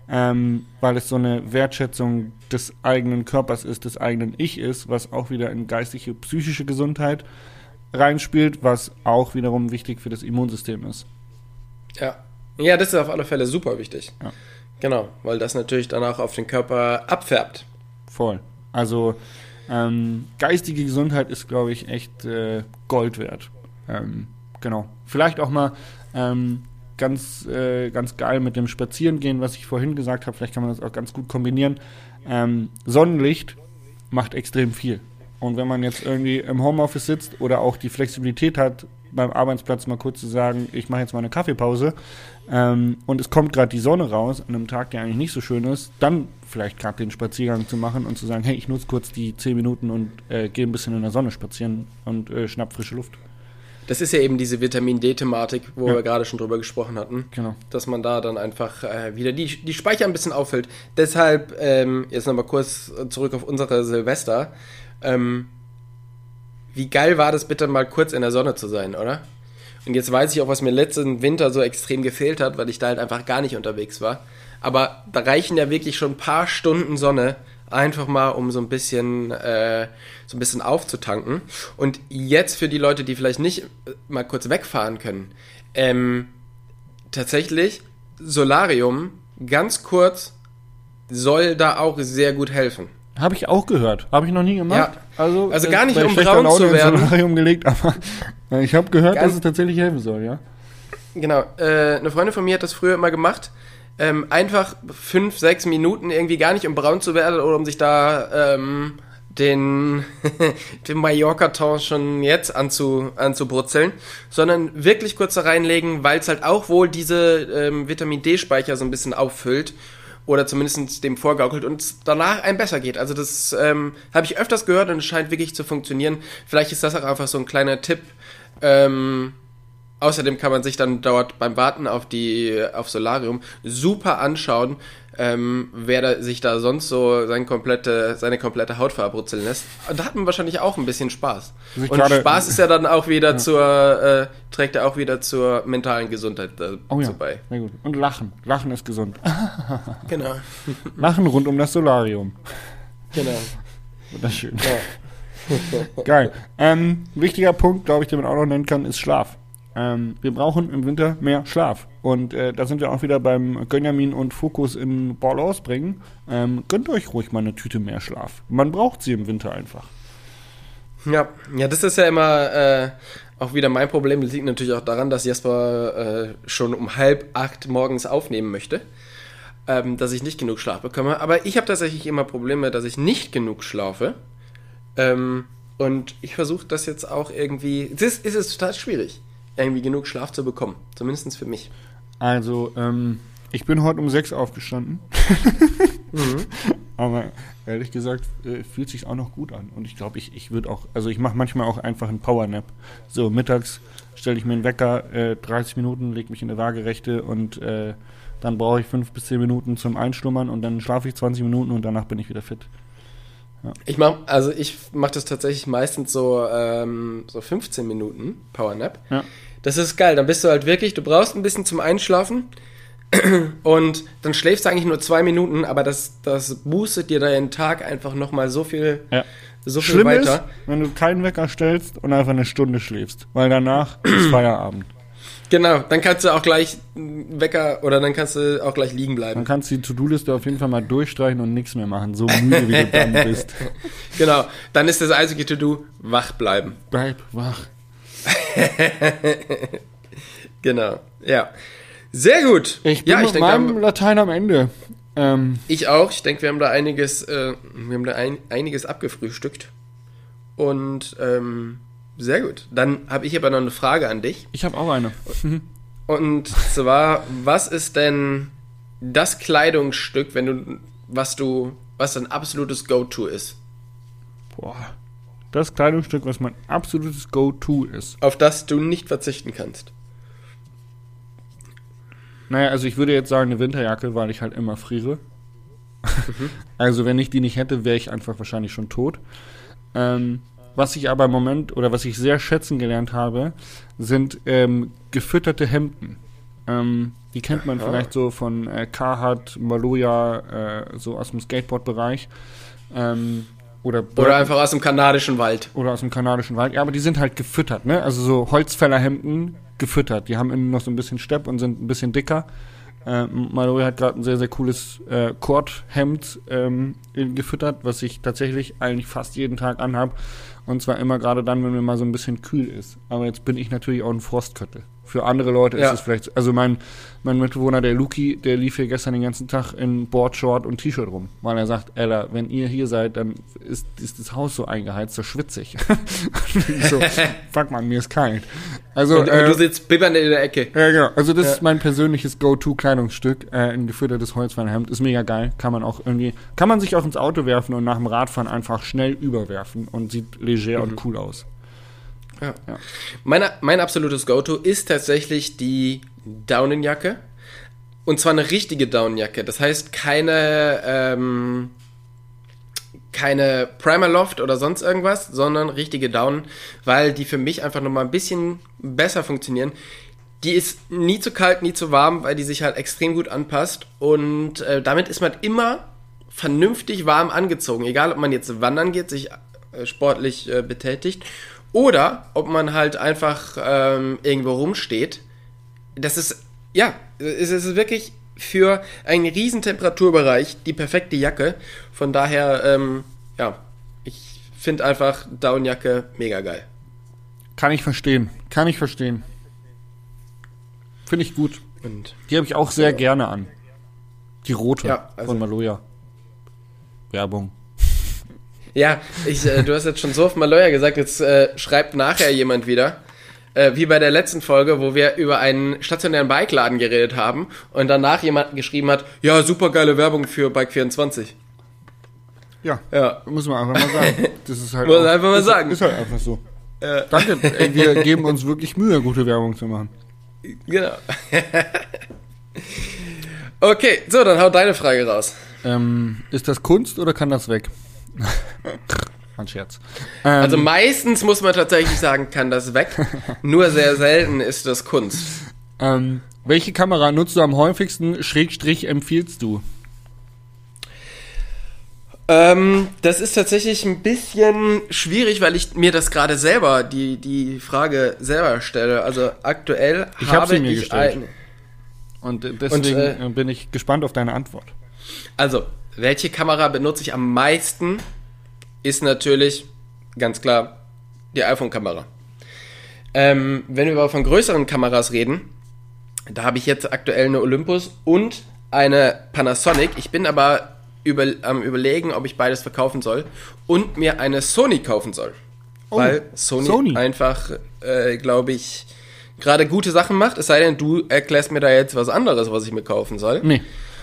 weil es so eine Wertschätzung des eigenen Körpers ist, des eigenen Ich ist, was auch wieder in geistige, psychische Gesundheit reinspielt, was auch wiederum wichtig für das Immunsystem ist. Ja, das ist auf alle Fälle super wichtig. Ja. Genau, weil das natürlich dann auch auf den Körper abfärbt. Voll. Also geistige Gesundheit ist, glaube ich, echt Gold wert. Genau. Vielleicht auch mal ganz, ganz geil mit dem Spazierengehen, was ich vorhin gesagt habe. Vielleicht kann man das auch ganz gut kombinieren. Sonnenlicht macht extrem viel. Und wenn man jetzt irgendwie im Homeoffice sitzt oder auch die Flexibilität hat, beim Arbeitsplatz mal kurz zu sagen, ich mache jetzt mal eine Kaffeepause und es kommt gerade die Sonne raus, an einem Tag, der eigentlich nicht so schön ist, dann vielleicht gerade den Spaziergang zu machen und zu sagen, hey, ich nutze kurz die 10 Minuten und gehe ein bisschen in der Sonne spazieren und schnapp frische Luft. Das ist ja eben diese Vitamin-D-Thematik, wo wir gerade schon drüber gesprochen hatten. Genau. Dass man da dann einfach wieder die Speicher ein bisschen auffüllt. Deshalb, jetzt nochmal kurz zurück auf unsere Silvester. Wie geil war das bitte mal kurz in der Sonne zu sein, oder? Und jetzt weiß ich auch, was mir letzten Winter so extrem gefehlt hat, weil ich da halt einfach gar nicht unterwegs war. Aber da reichen ja wirklich schon ein paar Stunden Sonne, einfach mal, um so ein bisschen aufzutanken. Und jetzt für die Leute, die vielleicht nicht mal kurz wegfahren können, tatsächlich Solarium, ganz kurz, soll da auch sehr gut helfen. Habe ich auch gehört. Habe ich noch nie gemacht. Ja. Also gar nicht, um braun zu werden. Ich Solarium gelegt, aber ich habe gehört, dass es tatsächlich helfen soll, ja. Genau. Eine Freundin von mir hat das früher immer gemacht. Einfach 5-6 Minuten irgendwie, gar nicht um braun zu werden oder um sich da den Mallorca-Ton schon jetzt anzubrutzeln, sondern wirklich kurz da reinlegen, weil es halt auch wohl diese Vitamin-D-Speicher so ein bisschen auffüllt oder zumindest dem vorgaukelt und es danach einem besser geht. Also das habe ich öfters gehört und es scheint wirklich zu funktionieren. Vielleicht ist das auch einfach so ein kleiner Tipp. Außerdem kann man sich dann dauert beim Warten auf Solarium super anschauen, wer sich da sonst so seine komplette Haut verbrutzeln lässt. Und da hat man wahrscheinlich auch ein bisschen Spaß. Und Spaß ist ja dann auch wieder trägt ja auch wieder zur mentalen Gesundheit dazu bei. Na gut. Und Lachen. Lachen ist gesund. Genau. Lachen rund um das Solarium. Genau. Wunderschön. Ja. Geil. Wichtiger Punkt, glaube ich, den man auch noch nennen kann, ist Schlaf. Wir brauchen im Winter mehr Schlaf. Und da sind wir auch wieder beim Gönjamin und Fokus in Balance bringen. Gönnt euch ruhig mal eine Tüte mehr Schlaf. Man braucht sie im Winter einfach. Ja, das ist ja immer auch wieder mein Problem. Das liegt natürlich auch daran, dass Jasper schon um 7:30 morgens aufnehmen möchte, dass ich nicht genug Schlaf bekomme. Aber ich habe tatsächlich immer Probleme, dass ich nicht genug schlafe. Und ich versuche das jetzt auch irgendwie. Das ist total schwierig, irgendwie genug Schlaf zu bekommen. Zumindest für mich. Also, ich bin heute um 6 aufgestanden. Mhm. Aber ehrlich gesagt, fühlt sich auch noch gut an. Und ich glaube, ich würde auch, also ich mache manchmal auch einfach einen Powernap. So, mittags stelle ich mir einen Wecker, 30 Minuten, lege mich in eine Waagerechte und dann brauche ich 5 bis 10 Minuten zum Einschlummern und dann schlafe ich 20 Minuten und danach bin ich wieder fit. Ja. Ich mache das tatsächlich meistens so 15 Minuten Powernap. Ja. Das ist geil, dann bist du halt wirklich, du brauchst ein bisschen zum Einschlafen und dann schläfst du eigentlich nur 2 Minuten, aber das boostet dir deinen Tag einfach nochmal so viel Schlimm weiter. Ist, wenn du keinen Wecker stellst und einfach eine Stunde schläfst, weil danach ist Feierabend. Genau, dann kannst du auch gleich liegen bleiben. Dann kannst du die To-Do-Liste auf jeden Fall mal durchstreichen und nichts mehr machen, so müde wie du dann bist. Genau, dann ist das einzige To-Do, wach bleiben. Bleib wach. Genau, ja. Sehr gut. Ich bin mit meinem Latein am Ende. Ich auch, ich denke, wir haben da einiges abgefrühstückt. Und, sehr gut. Dann habe ich aber noch eine Frage an dich. Ich habe auch eine. Und zwar, was ist denn das Kleidungsstück, was dein absolutes Go-To ist? Boah. Das Kleidungsstück, was mein absolutes Go-To ist. Auf das du nicht verzichten kannst. Naja, also ich würde jetzt sagen, eine Winterjacke, weil ich halt immer friere. Mhm. Also wenn ich die nicht hätte, wäre ich einfach wahrscheinlich schon tot. Was ich aber im Moment, oder was ich sehr schätzen gelernt habe, sind gefütterte Hemden. Die kennt man vielleicht so von Carhartt, Maloja, so aus dem Skateboard-Bereich. Oder einfach aus dem kanadischen Wald. Ja, aber die sind halt gefüttert, ne? Also so Holzfällerhemden gefüttert. Die haben innen noch so ein bisschen Stepp und sind ein bisschen dicker. Maloja hat gerade ein sehr, sehr cooles Kordhemd gefüttert, was ich tatsächlich eigentlich fast jeden Tag anhabe. Und zwar immer gerade dann, wenn mir mal so ein bisschen kühl ist. Aber jetzt bin ich natürlich auch ein Frostköttel. Für andere Leute ist es vielleicht, also mein Mitbewohner, der Luki, der lief hier gestern den ganzen Tag in Boardshort und T-Shirt rum, weil er sagt, Ella, wenn ihr hier seid, dann ist das Haus so eingeheizt, so schwitzig. So, fuck man, mir ist kalt. Also, und du sitzt bibbernd in der Ecke. Ja, genau. Also das ist mein persönliches Go-To-Kleidungsstück, ein gefüttertes Holzfällerhemd, ist mega geil, kann man sich auch ins Auto werfen und nach dem Radfahren einfach schnell überwerfen und sieht leger und cool aus. Ja. Ja. Mein absolutes Go-To ist tatsächlich die Daunenjacke. Und zwar eine richtige Daunenjacke. Das heißt, keine Primaloft oder sonst irgendwas, sondern richtige Daunen, weil die für mich einfach nochmal ein bisschen besser funktionieren. Die ist nie zu kalt, nie zu warm, weil die sich halt extrem gut anpasst. Und damit ist man immer vernünftig warm angezogen. Egal, ob man jetzt wandern geht, sich sportlich betätigt oder ob man halt einfach irgendwo rumsteht. Das ist, es ist wirklich für einen riesen Temperaturbereich die perfekte Jacke. Von daher, ich finde einfach Daunenjacke mega geil. Kann ich verstehen. Finde ich gut. Und die habe ich auch sehr gerne an. Die rote von Maloja. Werbung. Ja, du hast jetzt schon so oft Maloja gesagt, jetzt schreibt nachher jemand wieder, wie bei der letzten Folge, wo wir über einen stationären Bikeladen geredet haben und danach jemand geschrieben hat, ja, super geile Werbung für Bike24. Ja, muss man einfach mal sagen. Das ist halt, ist halt einfach so. Danke, wir geben uns wirklich Mühe, gute Werbung zu machen. Genau. Okay, so, dann hau deine Frage raus. Ist das Kunst oder kann das weg? Ein Scherz. Also meistens muss man tatsächlich sagen, kann das weg. Nur sehr selten ist das Kunst. Welche Kamera nutzt du am häufigsten, / empfiehlst du? Das ist tatsächlich ein bisschen schwierig, weil ich mir das gerade selber, die Frage selber stelle. Also aktuell habe ich mir gestellt. Und deswegen bin ich gespannt auf deine Antwort. Also, welche Kamera benutze ich am meisten, ist natürlich ganz klar die iPhone-Kamera. Wenn wir aber von größeren Kameras reden, da habe ich jetzt aktuell eine Olympus und eine Panasonic. Ich bin aber am Überlegen, ob ich beides verkaufen soll und mir eine Sony kaufen soll. Oh, weil Sony einfach, glaube ich, gerade gute Sachen macht. Es sei denn, du erklärst mir da jetzt was anderes, was ich mir kaufen soll. Nee.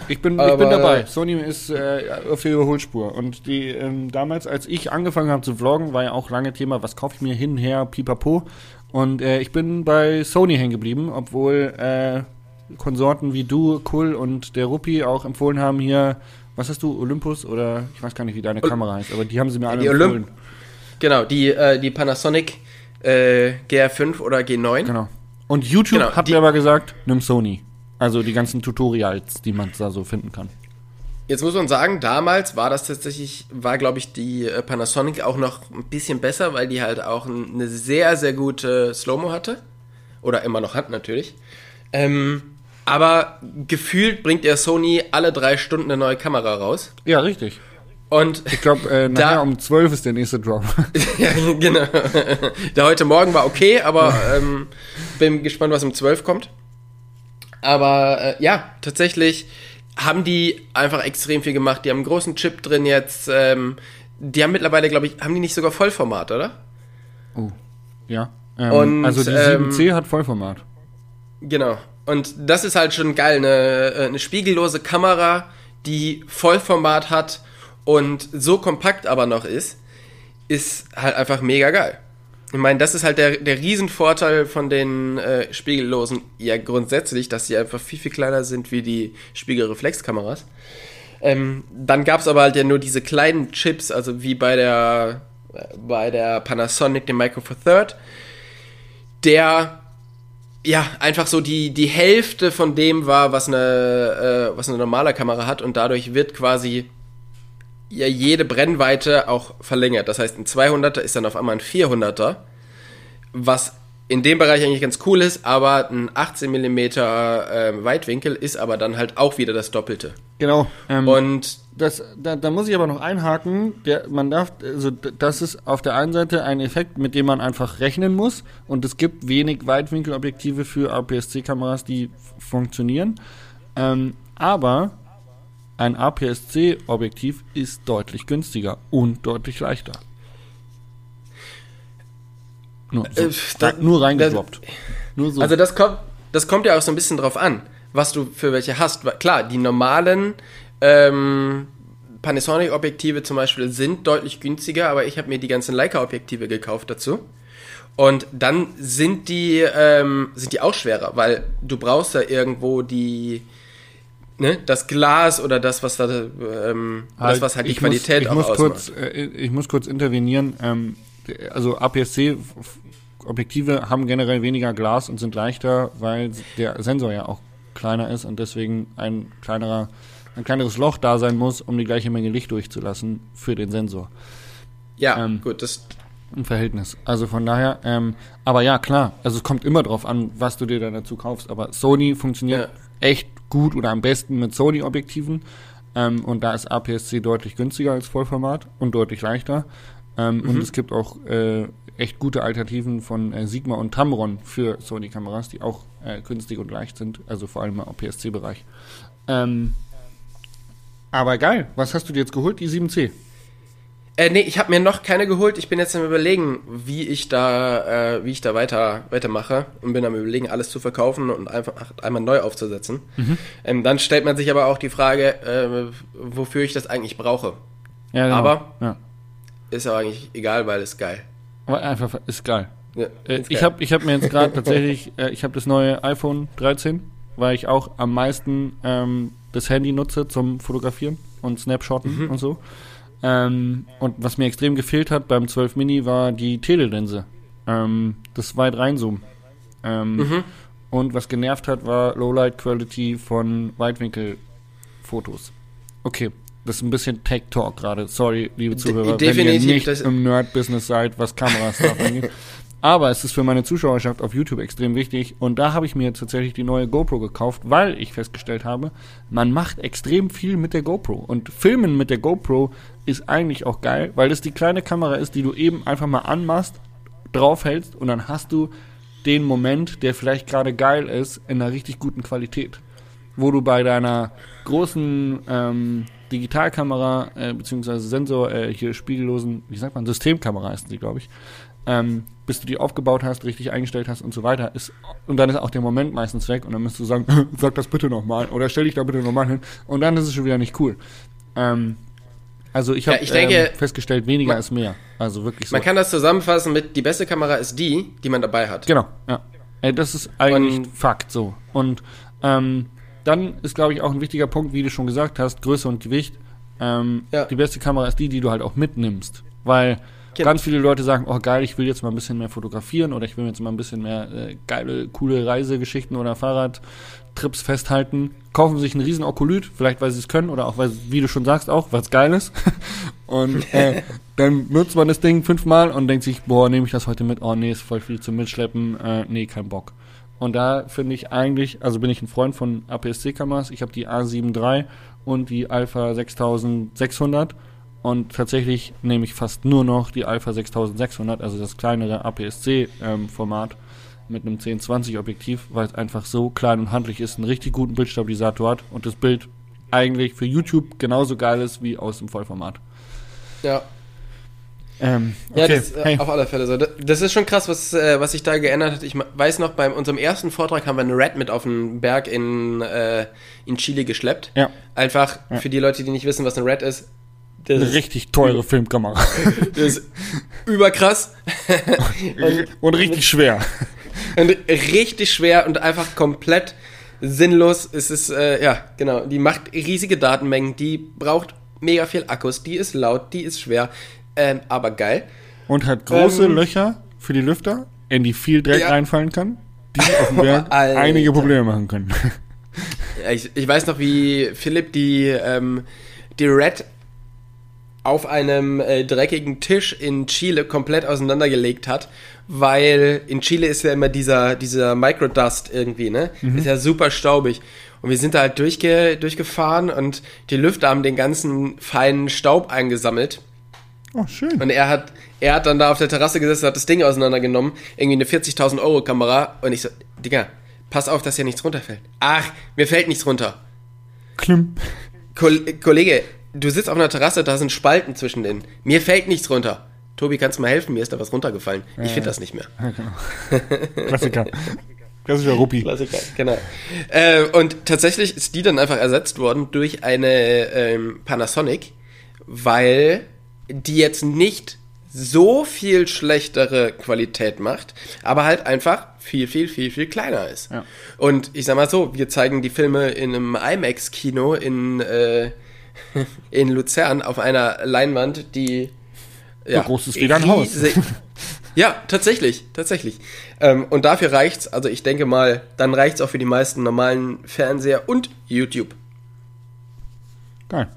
Ich bin dabei. Sony ist auf der Überholspur. Und die damals, als ich angefangen habe zu vloggen, war ja auch lange Thema, was kaufe ich mir hin, her, pipapo. Und ich bin bei Sony hängen geblieben, obwohl Konsorten wie du, Kull und der Ruppi auch empfohlen haben, hier, was hast du, Olympus? Oder ich weiß gar nicht, wie deine Kamera heißt, aber die haben sie mir alle empfohlen. Genau, die Panasonic GR5 oder G9. Genau. Und YouTube hat mir aber gesagt, nimm Sony. Also die ganzen Tutorials, die man da so finden kann. Jetzt muss man sagen, damals war das tatsächlich, glaube ich, die Panasonic auch noch ein bisschen besser, weil die halt auch eine sehr, sehr gute Slow-Mo hatte. Oder immer noch hat, natürlich. Aber gefühlt bringt ja Sony alle 3 Stunden eine neue Kamera raus. Ja, richtig. Und ich glaube, nachher um 12 ist der nächste Drop. Ja, genau. Der heute Morgen war okay, aber bin gespannt, was um 12 kommt. Aber tatsächlich haben die einfach extrem viel gemacht. Die haben einen großen Chip drin jetzt. Die haben mittlerweile, glaube ich, haben die nicht sogar Vollformat, oder? Oh, ja. Und, also die 7C hat Vollformat. Genau. Und das ist halt schon geil. Eine spiegellose Kamera, die Vollformat hat und so kompakt aber noch ist halt einfach mega geil. Ich meine, das ist halt der Riesenvorteil von den Spiegellosen ja grundsätzlich, dass sie einfach viel, viel kleiner sind wie die Spiegelreflexkameras. Dann gab es aber halt ja nur diese kleinen Chips, also wie bei der Panasonic, dem Micro Four Third, der einfach so die Hälfte von dem war, was eine normale Kamera hat, und dadurch wird quasi jede Brennweite auch verlängert. Das heißt, ein 200er ist dann auf einmal ein 400er, was in dem Bereich eigentlich ganz cool ist, aber ein 18mm Weitwinkel ist aber dann halt auch wieder das Doppelte. Genau. Und da muss ich aber noch einhaken, das ist auf der einen Seite ein Effekt, mit dem man einfach rechnen muss, und es gibt wenig Weitwinkelobjektive für APS-C-Kameras, die funktionieren, aber ein APS-C-Objektiv ist deutlich günstiger und deutlich leichter. Nur reingedroppt. So. Also das kommt ja auch so ein bisschen drauf an, was du für welche hast. Klar, die normalen Panasonic-Objektive zum Beispiel sind deutlich günstiger, aber ich habe mir die ganzen Leica-Objektive gekauft dazu. Und dann sind die auch schwerer, weil du brauchst da irgendwo das Glas oder das, was da das, was halt die Qualität auch ausmacht. Ich muss kurz intervenieren. Also APS-C-Objektive haben generell weniger Glas und sind leichter, weil der Sensor ja auch kleiner ist und deswegen ein kleineres Loch da sein muss, um die gleiche Menge Licht durchzulassen für den Sensor. Ja, gut, das ist im Verhältnis. Also von daher, aber ja, klar, also es kommt immer drauf an, was du dir dann dazu kaufst, aber Sony funktioniert echt gut oder am besten mit Sony-Objektiven, und da ist APS-C deutlich günstiger als Vollformat und deutlich leichter. Und es gibt auch echt gute Alternativen von Sigma und Tamron für Sony-Kameras, die auch günstig und leicht sind, also vor allem im APS-C-Bereich. Aber geil, was hast du dir jetzt geholt, die 7C? Nee, ich habe mir noch keine geholt, ich bin jetzt am Überlegen, wie ich da weitermache und bin am Überlegen, alles zu verkaufen und einfach einmal neu aufzusetzen. Dann stellt man sich aber auch die Frage, wofür ich das eigentlich brauche. Ja, genau. Aber... ja. Ist aber eigentlich egal, weil es geil. Aber einfach ist geil. Ja, ist geil. Ich hab mir jetzt gerade tatsächlich, ich habe das neue iPhone 13, weil ich auch am meisten das Handy nutze zum Fotografieren und Snapshotten und so. Und was mir extrem gefehlt hat beim 12 Mini war die Telelinse. Das weit reinzoomen. Und was genervt hat, war Lowlight-Quality von Weitwinkelfotos. Okay. Das ist ein bisschen Tech-Talk gerade. Sorry, liebe Zuhörer, wenn ihr nicht im Nerd-Business seid, was Kameras da angeht. Aber es ist für meine Zuschauerschaft auf YouTube extrem wichtig. Und da habe ich mir jetzt tatsächlich die neue GoPro gekauft, weil ich festgestellt habe, man macht extrem viel mit der GoPro. Und Filmen mit der GoPro ist eigentlich auch geil, weil das die kleine Kamera ist, die du eben einfach mal anmachst, draufhältst und dann hast du den Moment, der vielleicht gerade geil ist, in einer richtig guten Qualität. Wo du bei deiner großen... Digitalkamera, beziehungsweise Sensor, hier spiegellosen, wie sagt man, Systemkamera heißen sie, glaube ich, bis du die aufgebaut hast, richtig eingestellt hast und so weiter, und dann ist auch der Moment meistens weg und dann musst du sagen, sag das bitte nochmal oder stell dich da bitte nochmal hin und dann ist es schon wieder nicht cool. Also ich habe festgestellt, weniger ist mehr. Also wirklich so. Man kann das zusammenfassen mit, die beste Kamera ist die, die man dabei hat. Genau, ja. Das ist eigentlich Fakt so. Und dann ist, glaube ich, auch ein wichtiger Punkt, wie du schon gesagt hast, Größe und Gewicht. Die beste Kamera ist die, die du halt auch mitnimmst. Weil ganz viele Leute sagen, oh geil, ich will jetzt mal ein bisschen mehr fotografieren oder ich will jetzt mal ein bisschen mehr geile, coole Reisegeschichten oder Fahrradtrips festhalten. Kaufen sich einen riesen Okolyt, vielleicht weil sie es können oder auch, weil, wie du schon sagst, auch, weil es geil ist. Und dann nutzt man das Ding 5-mal und denkt sich, boah, nehme ich das heute mit? Oh nee, ist voll viel zum Mitschleppen. Nee, kein Bock. Und da finde ich eigentlich, also bin ich ein Freund von APS-C-Kameras. Ich habe die A7 III und die Alpha 6600 und tatsächlich nehme ich fast nur noch die Alpha 6600, also das kleinere APS-C-Format mit einem 10-20-Objektiv, weil es einfach so klein und handlich ist, einen richtig guten Bildstabilisator hat und das Bild eigentlich für YouTube genauso geil ist wie aus dem Vollformat. Ja. Okay. Ja, das ist auf alle Fälle so. Das ist schon krass, was sich da geändert hat. Ich weiß noch, bei unserem ersten Vortrag haben wir eine Red mit auf den Berg in Chile geschleppt. Ja. Einfach für die Leute, die nicht wissen, was eine Red ist. Eine richtig teure Filmkamera. Das ist überkrass. und richtig schwer. Und richtig schwer und einfach komplett sinnlos. Es ist, genau. Die macht riesige Datenmengen, die braucht mega viel Akkus, die ist laut, die ist schwer. Aber geil. Und hat große Löcher für die Lüfter, in die viel Dreck reinfallen kann, die auf dem Berg einige Probleme machen können. Ich weiß noch, wie Philipp die Red auf einem dreckigen Tisch in Chile komplett auseinandergelegt hat, weil in Chile ist ja immer dieser Microdust irgendwie, ne? Mhm. Ist ja super staubig. Und wir sind da halt durchgefahren und die Lüfter haben den ganzen feinen Staub eingesammelt. Oh, schön. Und er hat dann da auf der Terrasse gesessen, hat das Ding auseinandergenommen, irgendwie eine 40.000 Euro Kamera. Und ich so, Digga, pass auf, dass hier nichts runterfällt. Ach, mir fällt nichts runter. Klimm. Kollege, du sitzt auf einer Terrasse, da sind Spalten zwischen denen. Mir fällt nichts runter. Tobi, kannst du mal helfen? Mir ist da was runtergefallen. Ich finde das nicht mehr. Genau. Klassiker. Klassischer Ruppi. Klassiker, genau. Und tatsächlich ist die dann einfach ersetzt worden durch eine Panasonic, weil die jetzt nicht so viel schlechtere Qualität macht, aber halt einfach viel, viel, viel, viel kleiner ist. Ja. Und ich sag mal so, wir zeigen die Filme in einem IMAX-Kino in Luzern auf einer Leinwand, die ja, so groß ist wie dein Haus. Ja, tatsächlich. Und dafür reicht's, also ich denke mal, dann reicht's auch für die meisten normalen Fernseher und YouTube. Geil.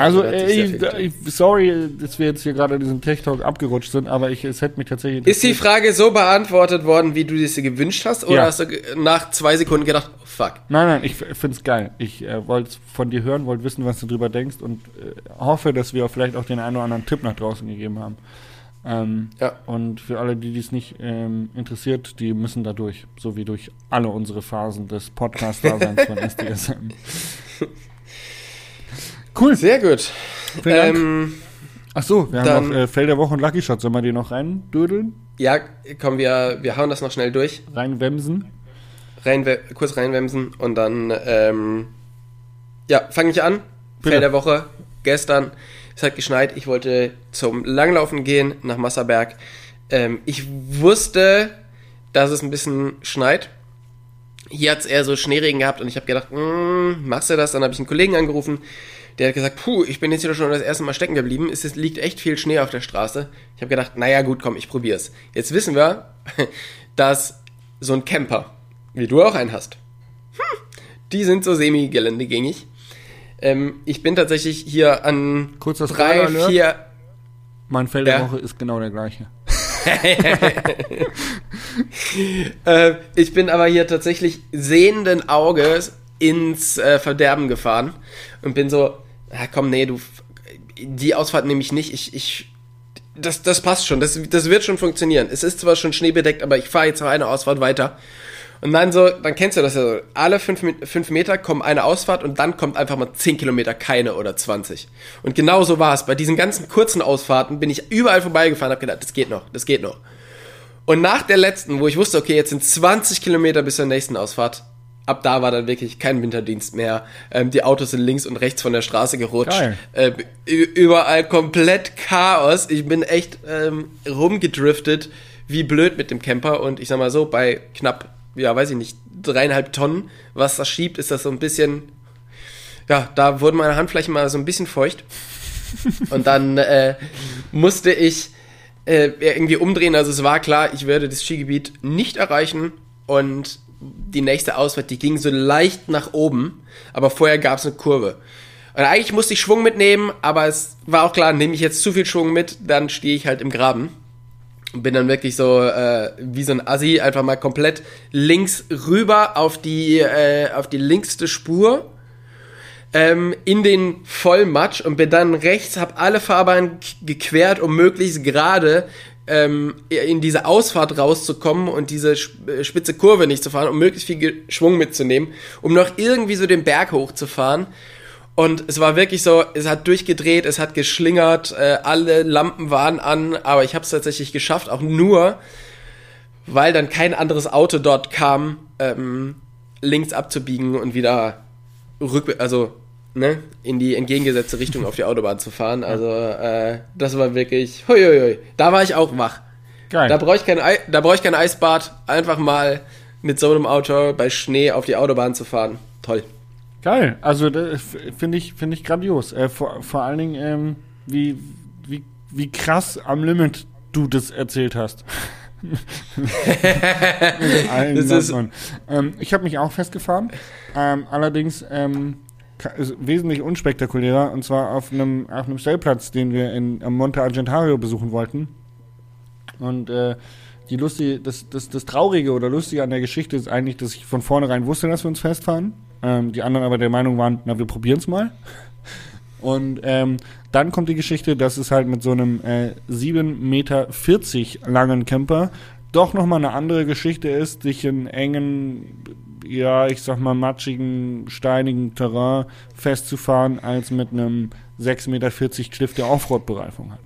Also, sorry, dass wir jetzt hier gerade in diesem Tech-Talk abgerutscht sind, aber es hätte mich tatsächlich interessiert. Ist die Frage so beantwortet worden, wie du es dir gewünscht hast? Oder hast du nach 2 Sekunden gedacht, oh, fuck? Nein, ich find's geil. Ich wollte es von dir hören, wollte wissen, was du drüber denkst und hoffe, dass wir vielleicht auch den einen oder anderen Tipp nach draußen gegeben haben. Und für alle, die dies nicht interessiert, die müssen da durch, so wie durch alle unsere Phasen des Podcast-Daseins von SDSM. Cool. Sehr gut. Vielen Dank. Achso, wir haben noch Feld der Woche und Lucky Shot. Sollen wir die noch reindödeln? Ja, komm, wir hauen das noch schnell durch. Kurz reinwemsen und dann fange ich an. Bitte. Feld der Woche, gestern. Es hat geschneit. Ich wollte zum Langlaufen gehen nach Masserberg. Ich wusste, dass es ein bisschen schneit. Hier hat es eher so Schneeregen gehabt und ich habe gedacht, machst du das? Dann habe ich einen Kollegen angerufen, der hat gesagt, ich bin jetzt hier schon das erste Mal stecken geblieben, es liegt echt viel Schnee auf der Straße. Ich habe gedacht, naja gut, komm, ich probier's. Jetzt wissen wir, dass so ein Camper, wie du auch einen hast, die sind so semi-geländegängig. Ich bin tatsächlich hier an 3, 4... Mein Feld der Woche ist genau der gleiche. Ich bin aber hier tatsächlich sehenden Auges ins Verderben gefahren und bin so, die Ausfahrt nehme ich nicht, das passt schon, das wird schon funktionieren. Es ist zwar schon schneebedeckt, aber ich fahre jetzt noch eine Ausfahrt weiter. Und dann kennst du das ja so, alle 5 Meter kommt eine Ausfahrt und dann kommt einfach mal 10 Kilometer keine oder 20. Und genau so war es. Bei diesen ganzen kurzen Ausfahrten bin ich überall vorbeigefahren und habe gedacht, das geht noch. Und nach der letzten, wo ich wusste, okay, jetzt sind 20 Kilometer bis zur nächsten Ausfahrt, ab da war dann wirklich kein Winterdienst mehr. Die Autos sind links und rechts von der Straße gerutscht. Überall komplett Chaos. Ich bin echt rumgedriftet, wie blöd mit dem Camper. Und ich sag mal so, bei knapp 3,5 Tonnen, was das schiebt, ist das so ein bisschen, da wurden meine Handflächen mal so ein bisschen feucht. Und dann musste ich irgendwie umdrehen, also es war klar, ich werde das Skigebiet nicht erreichen und die nächste Ausfahrt, die ging so leicht nach oben, aber vorher gab es eine Kurve. Und eigentlich musste ich Schwung mitnehmen, aber es war auch klar, nehme ich jetzt zu viel Schwung mit, dann stehe ich halt im Graben. Bin dann wirklich so wie so ein Assi einfach mal komplett links rüber auf die linkste Spur in den Vollmatsch und bin dann rechts, hab alle Fahrbahnen gequert, um möglichst gerade in diese Ausfahrt rauszukommen und diese spitze Kurve nicht zu fahren, um möglichst viel Schwung mitzunehmen, um noch irgendwie so den Berg hochzufahren. Und es war wirklich so, es hat durchgedreht, es hat geschlingert, alle Lampen waren an, aber ich habe es tatsächlich geschafft, auch nur, weil dann kein anderes Auto dort kam, links abzubiegen und wieder in die entgegengesetzte Richtung auf die Autobahn zu fahren. Also das war wirklich, da war ich auch wach. Geil. Da brauche ich kein Eisbad, einfach mal mit so einem Auto bei Schnee auf die Autobahn zu fahren. Toll. Geil, also finde ich grandios. Vor allen Dingen, wie krass am Limit du das erzählt hast. Ich habe mich auch festgefahren. Allerdings ist wesentlich unspektakulärer, und zwar auf einem Stellplatz, den wir am Monte Argentario besuchen wollten. Und das Traurige oder Lustige an der Geschichte ist eigentlich, dass ich von vornherein wusste, dass wir uns festfahren. Die anderen aber der Meinung waren, na, wir probieren es mal. Und dann kommt die Geschichte, dass es halt mit so einem 7,40 Meter langen Camper doch nochmal eine andere Geschichte ist, dich in engen, ja, ich sag mal matschigen, steinigen Terrain festzufahren, als mit einem 6,40 Meter Cliff, der Offroad-Bereifung hat.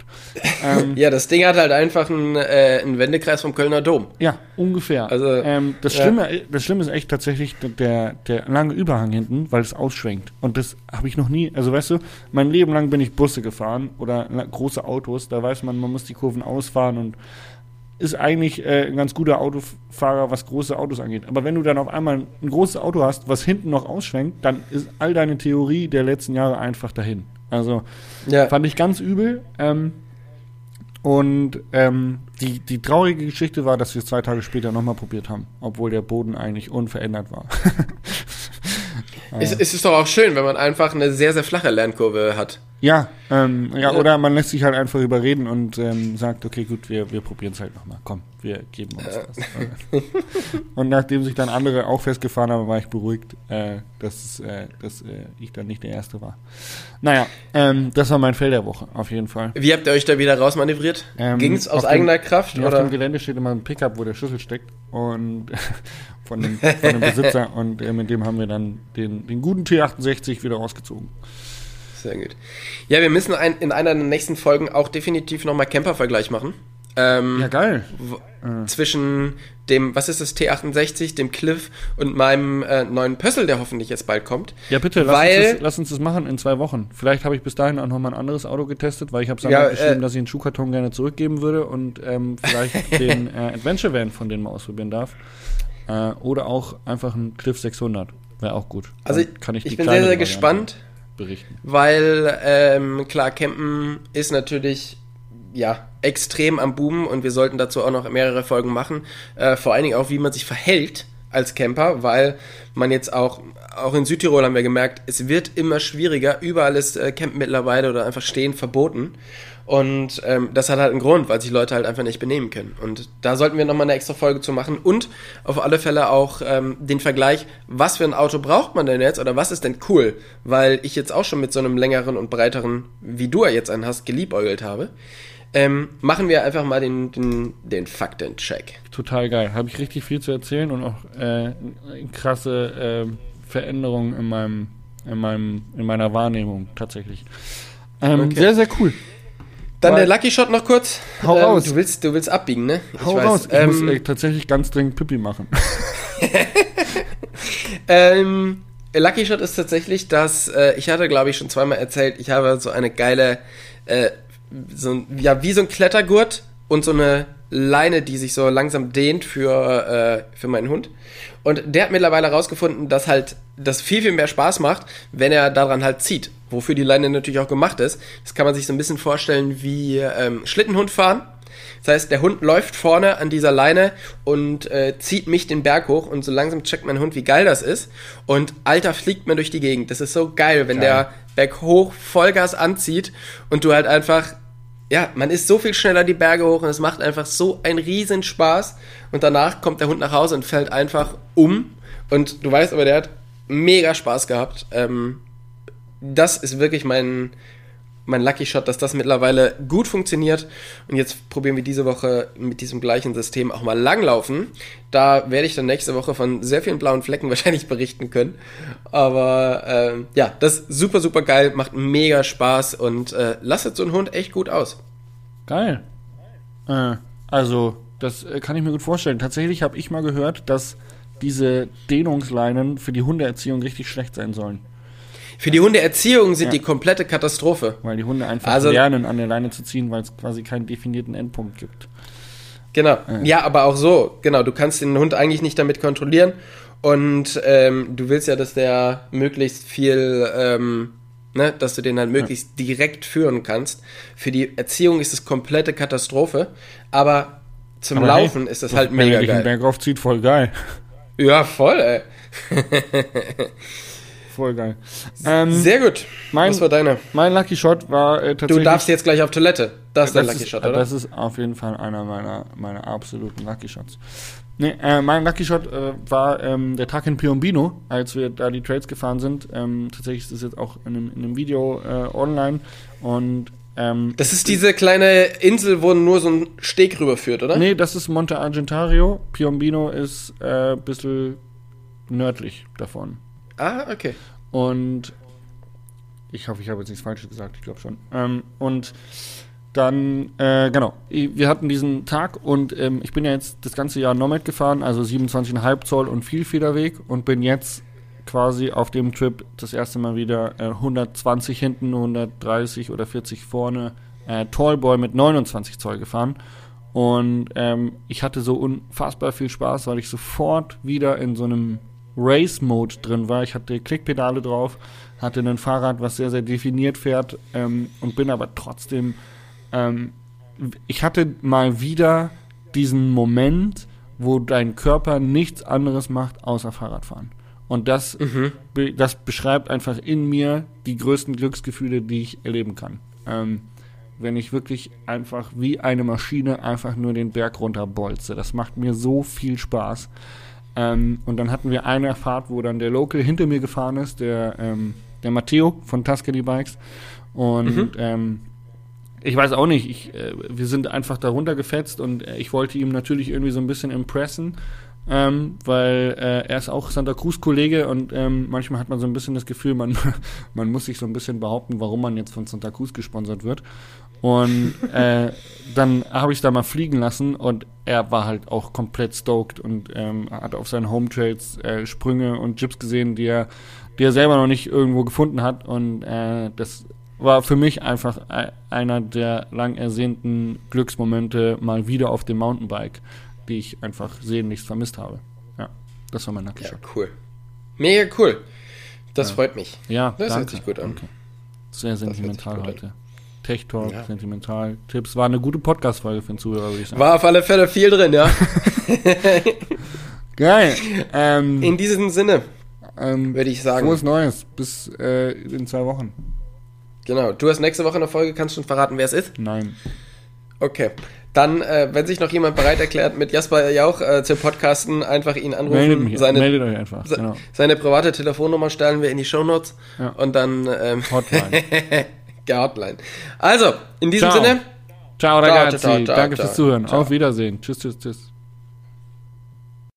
Ja, das Ding hat halt einfach einen Wendekreis vom Kölner Dom. Ja, ungefähr. Also, das Schlimme ist echt tatsächlich der lange Überhang hinten, weil es ausschwenkt. Und das habe ich noch nie, also weißt du, mein Leben lang bin ich Busse gefahren oder große Autos, da weiß man, man muss die Kurven ausfahren und ist eigentlich ein ganz guter Autofahrer, was große Autos angeht. Aber wenn du dann auf einmal ein großes Auto hast, was hinten noch ausschwenkt, dann ist all deine Theorie der letzten Jahre einfach dahin. Also, ja. Fand ich ganz übel. Die traurige Geschichte war, dass wir es 2 Tage später nochmal probiert haben, obwohl der Boden eigentlich unverändert war. Es ist doch auch schön, wenn man einfach eine sehr, sehr flache Lernkurve hat. Ja, oder man lässt sich halt einfach überreden und sagt, okay, gut, wir probieren es halt nochmal. Komm, wir geben uns das. Und nachdem sich dann andere auch festgefahren haben, war ich beruhigt, dass ich dann nicht der Erste war. Naja, das war mein Fail der Woche, auf jeden Fall. Wie habt ihr euch da wieder rausmanövriert? Ging es aus eigener Kraft? Oder? Auf dem Gelände steht immer ein Pickup, wo der Schlüssel steckt. Und von dem Besitzer. Und mit dem haben wir dann den guten T68 wieder rausgezogen. Sehr gut. Ja, wir müssen in einer der nächsten Folgen auch definitiv nochmal Camper-Vergleich machen. Ja, geil. Zwischen dem, was ist das, T68, dem Cliff und meinem neuen Pössl, der hoffentlich jetzt bald kommt. Ja, bitte, lass uns das machen in 2 Wochen. Vielleicht habe ich bis dahin auch nochmal ein anderes Auto getestet, weil ich habe es geschrieben, dass ich einen Schuhkarton gerne zurückgeben würde und vielleicht den Adventure Van von denen mal ausprobieren darf. Oder auch einfach einen Cliff 600. Wäre auch gut. Also ich bin sehr, sehr gespannt. Berichten. Weil, klar, Campen ist natürlich, ja, extrem am Boomen und wir sollten dazu auch noch mehrere Folgen machen. Vor allen Dingen auch, wie man sich verhält als Camper, weil man jetzt auch in Südtirol haben wir gemerkt, es wird immer schwieriger. Überall ist Campen mittlerweile oder einfach Stehen verboten. Und das hat halt einen Grund, weil sich Leute halt einfach nicht benehmen können. Und da sollten wir nochmal eine extra Folge zu machen und auf alle Fälle auch den Vergleich, was für ein Auto braucht man denn jetzt oder was ist denn cool? Weil ich jetzt auch schon mit so einem längeren und breiteren, wie du jetzt einen hast, geliebäugelt habe. Machen wir einfach mal den Faktencheck. Total geil. Habe ich richtig viel zu erzählen und auch krasse Veränderungen in meiner Wahrnehmung tatsächlich. Okay. Sehr, sehr cool. Dann der Lucky Shot noch kurz. Hau raus. Du willst abbiegen, ne? Hau raus. Ich muss tatsächlich ganz dringend Pipi machen. Lucky Shot ist tatsächlich, dass ich hatte, glaube ich, schon zweimal erzählt, ich habe so eine geile, wie so ein Klettergurt und so eine Leine, die sich so langsam dehnt für meinen Hund. Und der hat mittlerweile herausgefunden, dass halt das viel, viel mehr Spaß macht, wenn er daran halt zieht. Wofür die Leine natürlich auch gemacht ist. Das kann man sich so ein bisschen vorstellen wie Schlittenhund fahren. Das heißt, der Hund läuft vorne an dieser Leine und zieht mich den Berg hoch und so langsam checkt mein Hund, wie geil das ist. Und Alter, fliegt man durch die Gegend. Das ist so geil, wenn der Berg hoch Vollgas anzieht und du halt einfach, ja, man ist so viel schneller die Berge hoch und es macht einfach so einen riesen Spaß. Und danach kommt der Hund nach Hause und fällt einfach um. Und du weißt aber, der hat mega Spaß gehabt. Das ist wirklich mein Lucky Shot, dass das mittlerweile gut funktioniert. Und jetzt probieren wir diese Woche mit diesem gleichen System auch mal Langlaufen. Da werde ich dann nächste Woche von sehr vielen blauen Flecken wahrscheinlich berichten können. Aber das ist super, super geil, macht mega Spaß und lastet so einen Hund echt gut aus. Geil. Also, das kann ich mir gut vorstellen. Tatsächlich habe ich mal gehört, dass diese Dehnungsleinen für die Hundeerziehung richtig schlecht sein sollen. Für die Hundeerziehung sind die komplette Katastrophe. Weil die Hunde einfach lernen, an der Leine zu ziehen, weil es quasi keinen definierten Endpunkt gibt. Genau. Ja, aber auch so. Genau, du kannst den Hund eigentlich nicht damit kontrollieren. Und du willst ja, dass der möglichst viel, dass du den halt möglichst direkt führen kannst. Für die Erziehung ist es komplette Katastrophe. Aber zum Laufen ist das halt mega geil. Wenn er den Berg aufzieht, voll geil. Ja, voll, ey. Voll geil. Sehr gut. Was war deiner? Mein Lucky Shot war tatsächlich... Du darfst jetzt gleich auf Toilette. Das ist dein Lucky Shot, oder? Das ist auf jeden Fall einer meiner absoluten Lucky Shots. Nee, mein Lucky Shot war der Tag in Piombino, als wir da die Trails gefahren sind. Tatsächlich ist das jetzt auch in einem Video online. Und das ist diese kleine Insel, wo nur so ein Steg rüberführt, oder? Nee, das ist Monte Argentario. Piombino ist ein bisschen nördlich davon. Ah, okay. Und ich hoffe, ich habe jetzt nichts Falsches gesagt, ich glaube schon. Und dann, genau, wir hatten diesen Tag und ich bin ja jetzt das ganze Jahr Nomad gefahren, also 27,5 Zoll und Vielfederweg und bin jetzt quasi auf dem Trip das erste Mal wieder 120 hinten, 130 oder 40 vorne Tallboy mit 29 Zoll gefahren. Und ich hatte so unfassbar viel Spaß, weil ich sofort wieder in so einem Race-Mode drin war. Ich hatte Klickpedale drauf, hatte ein Fahrrad, was sehr, sehr definiert fährt und bin aber trotzdem... ich hatte mal wieder diesen Moment, wo dein Körper nichts anderes macht, außer Fahrradfahren. Und das, das beschreibt einfach in mir die größten Glücksgefühle, die ich erleben kann. Wenn ich wirklich einfach wie eine Maschine einfach nur den Berg runterbolze. Das macht mir so viel Spaß. Und dann hatten wir eine Fahrt, wo dann der Local hinter mir gefahren ist, der Matteo von Tuscany Bikes. Und ich weiß auch nicht, wir sind einfach da runtergefetzt und ich wollte ihm natürlich irgendwie so ein bisschen impressen, weil er ist auch Santa Cruz-Kollege und manchmal hat man so ein bisschen das Gefühl, man muss sich so ein bisschen behaupten, warum man jetzt von Santa Cruz gesponsert wird. Und dann habe ich da mal fliegen lassen und er war halt auch komplett stoked und hat auf seinen Home-Trails Sprünge und Chips gesehen, die er selber noch nicht irgendwo gefunden hat. Und das war für mich einfach einer der lang ersehnten Glücksmomente mal wieder auf dem Mountainbike, die ich einfach sehnlichst vermisst habe. Ja, das war mein Lucky Shot. Ja, cool. Mega cool. Das freut mich. Ja, das hört sich gut an. Okay. Sehr sentimental heute. Tech Talk, sentimental. Tipps. War eine gute Podcast-Folge für den Zuhörer, würde ich sagen. War auf alle Fälle viel drin, ja. Geil. In diesem Sinne, würde ich sagen. Frohes Neues. Bis in 2 Wochen. Genau. Du hast nächste Woche eine Folge. Kannst du schon verraten, wer es ist? Nein. Okay. Dann, wenn sich noch jemand bereit erklärt, mit Jasper Jauch zu podcasten, einfach ihn anrufen. Meldet euch einfach. Genau. Seine private Telefonnummer stellen wir in die Shownotes. Ja. Und dann... Hotline. Hotline. Also, in diesem Sinne... Ciao, ragazzi. Danke fürs Zuhören. Ciao. Auf Wiedersehen. Tschüss.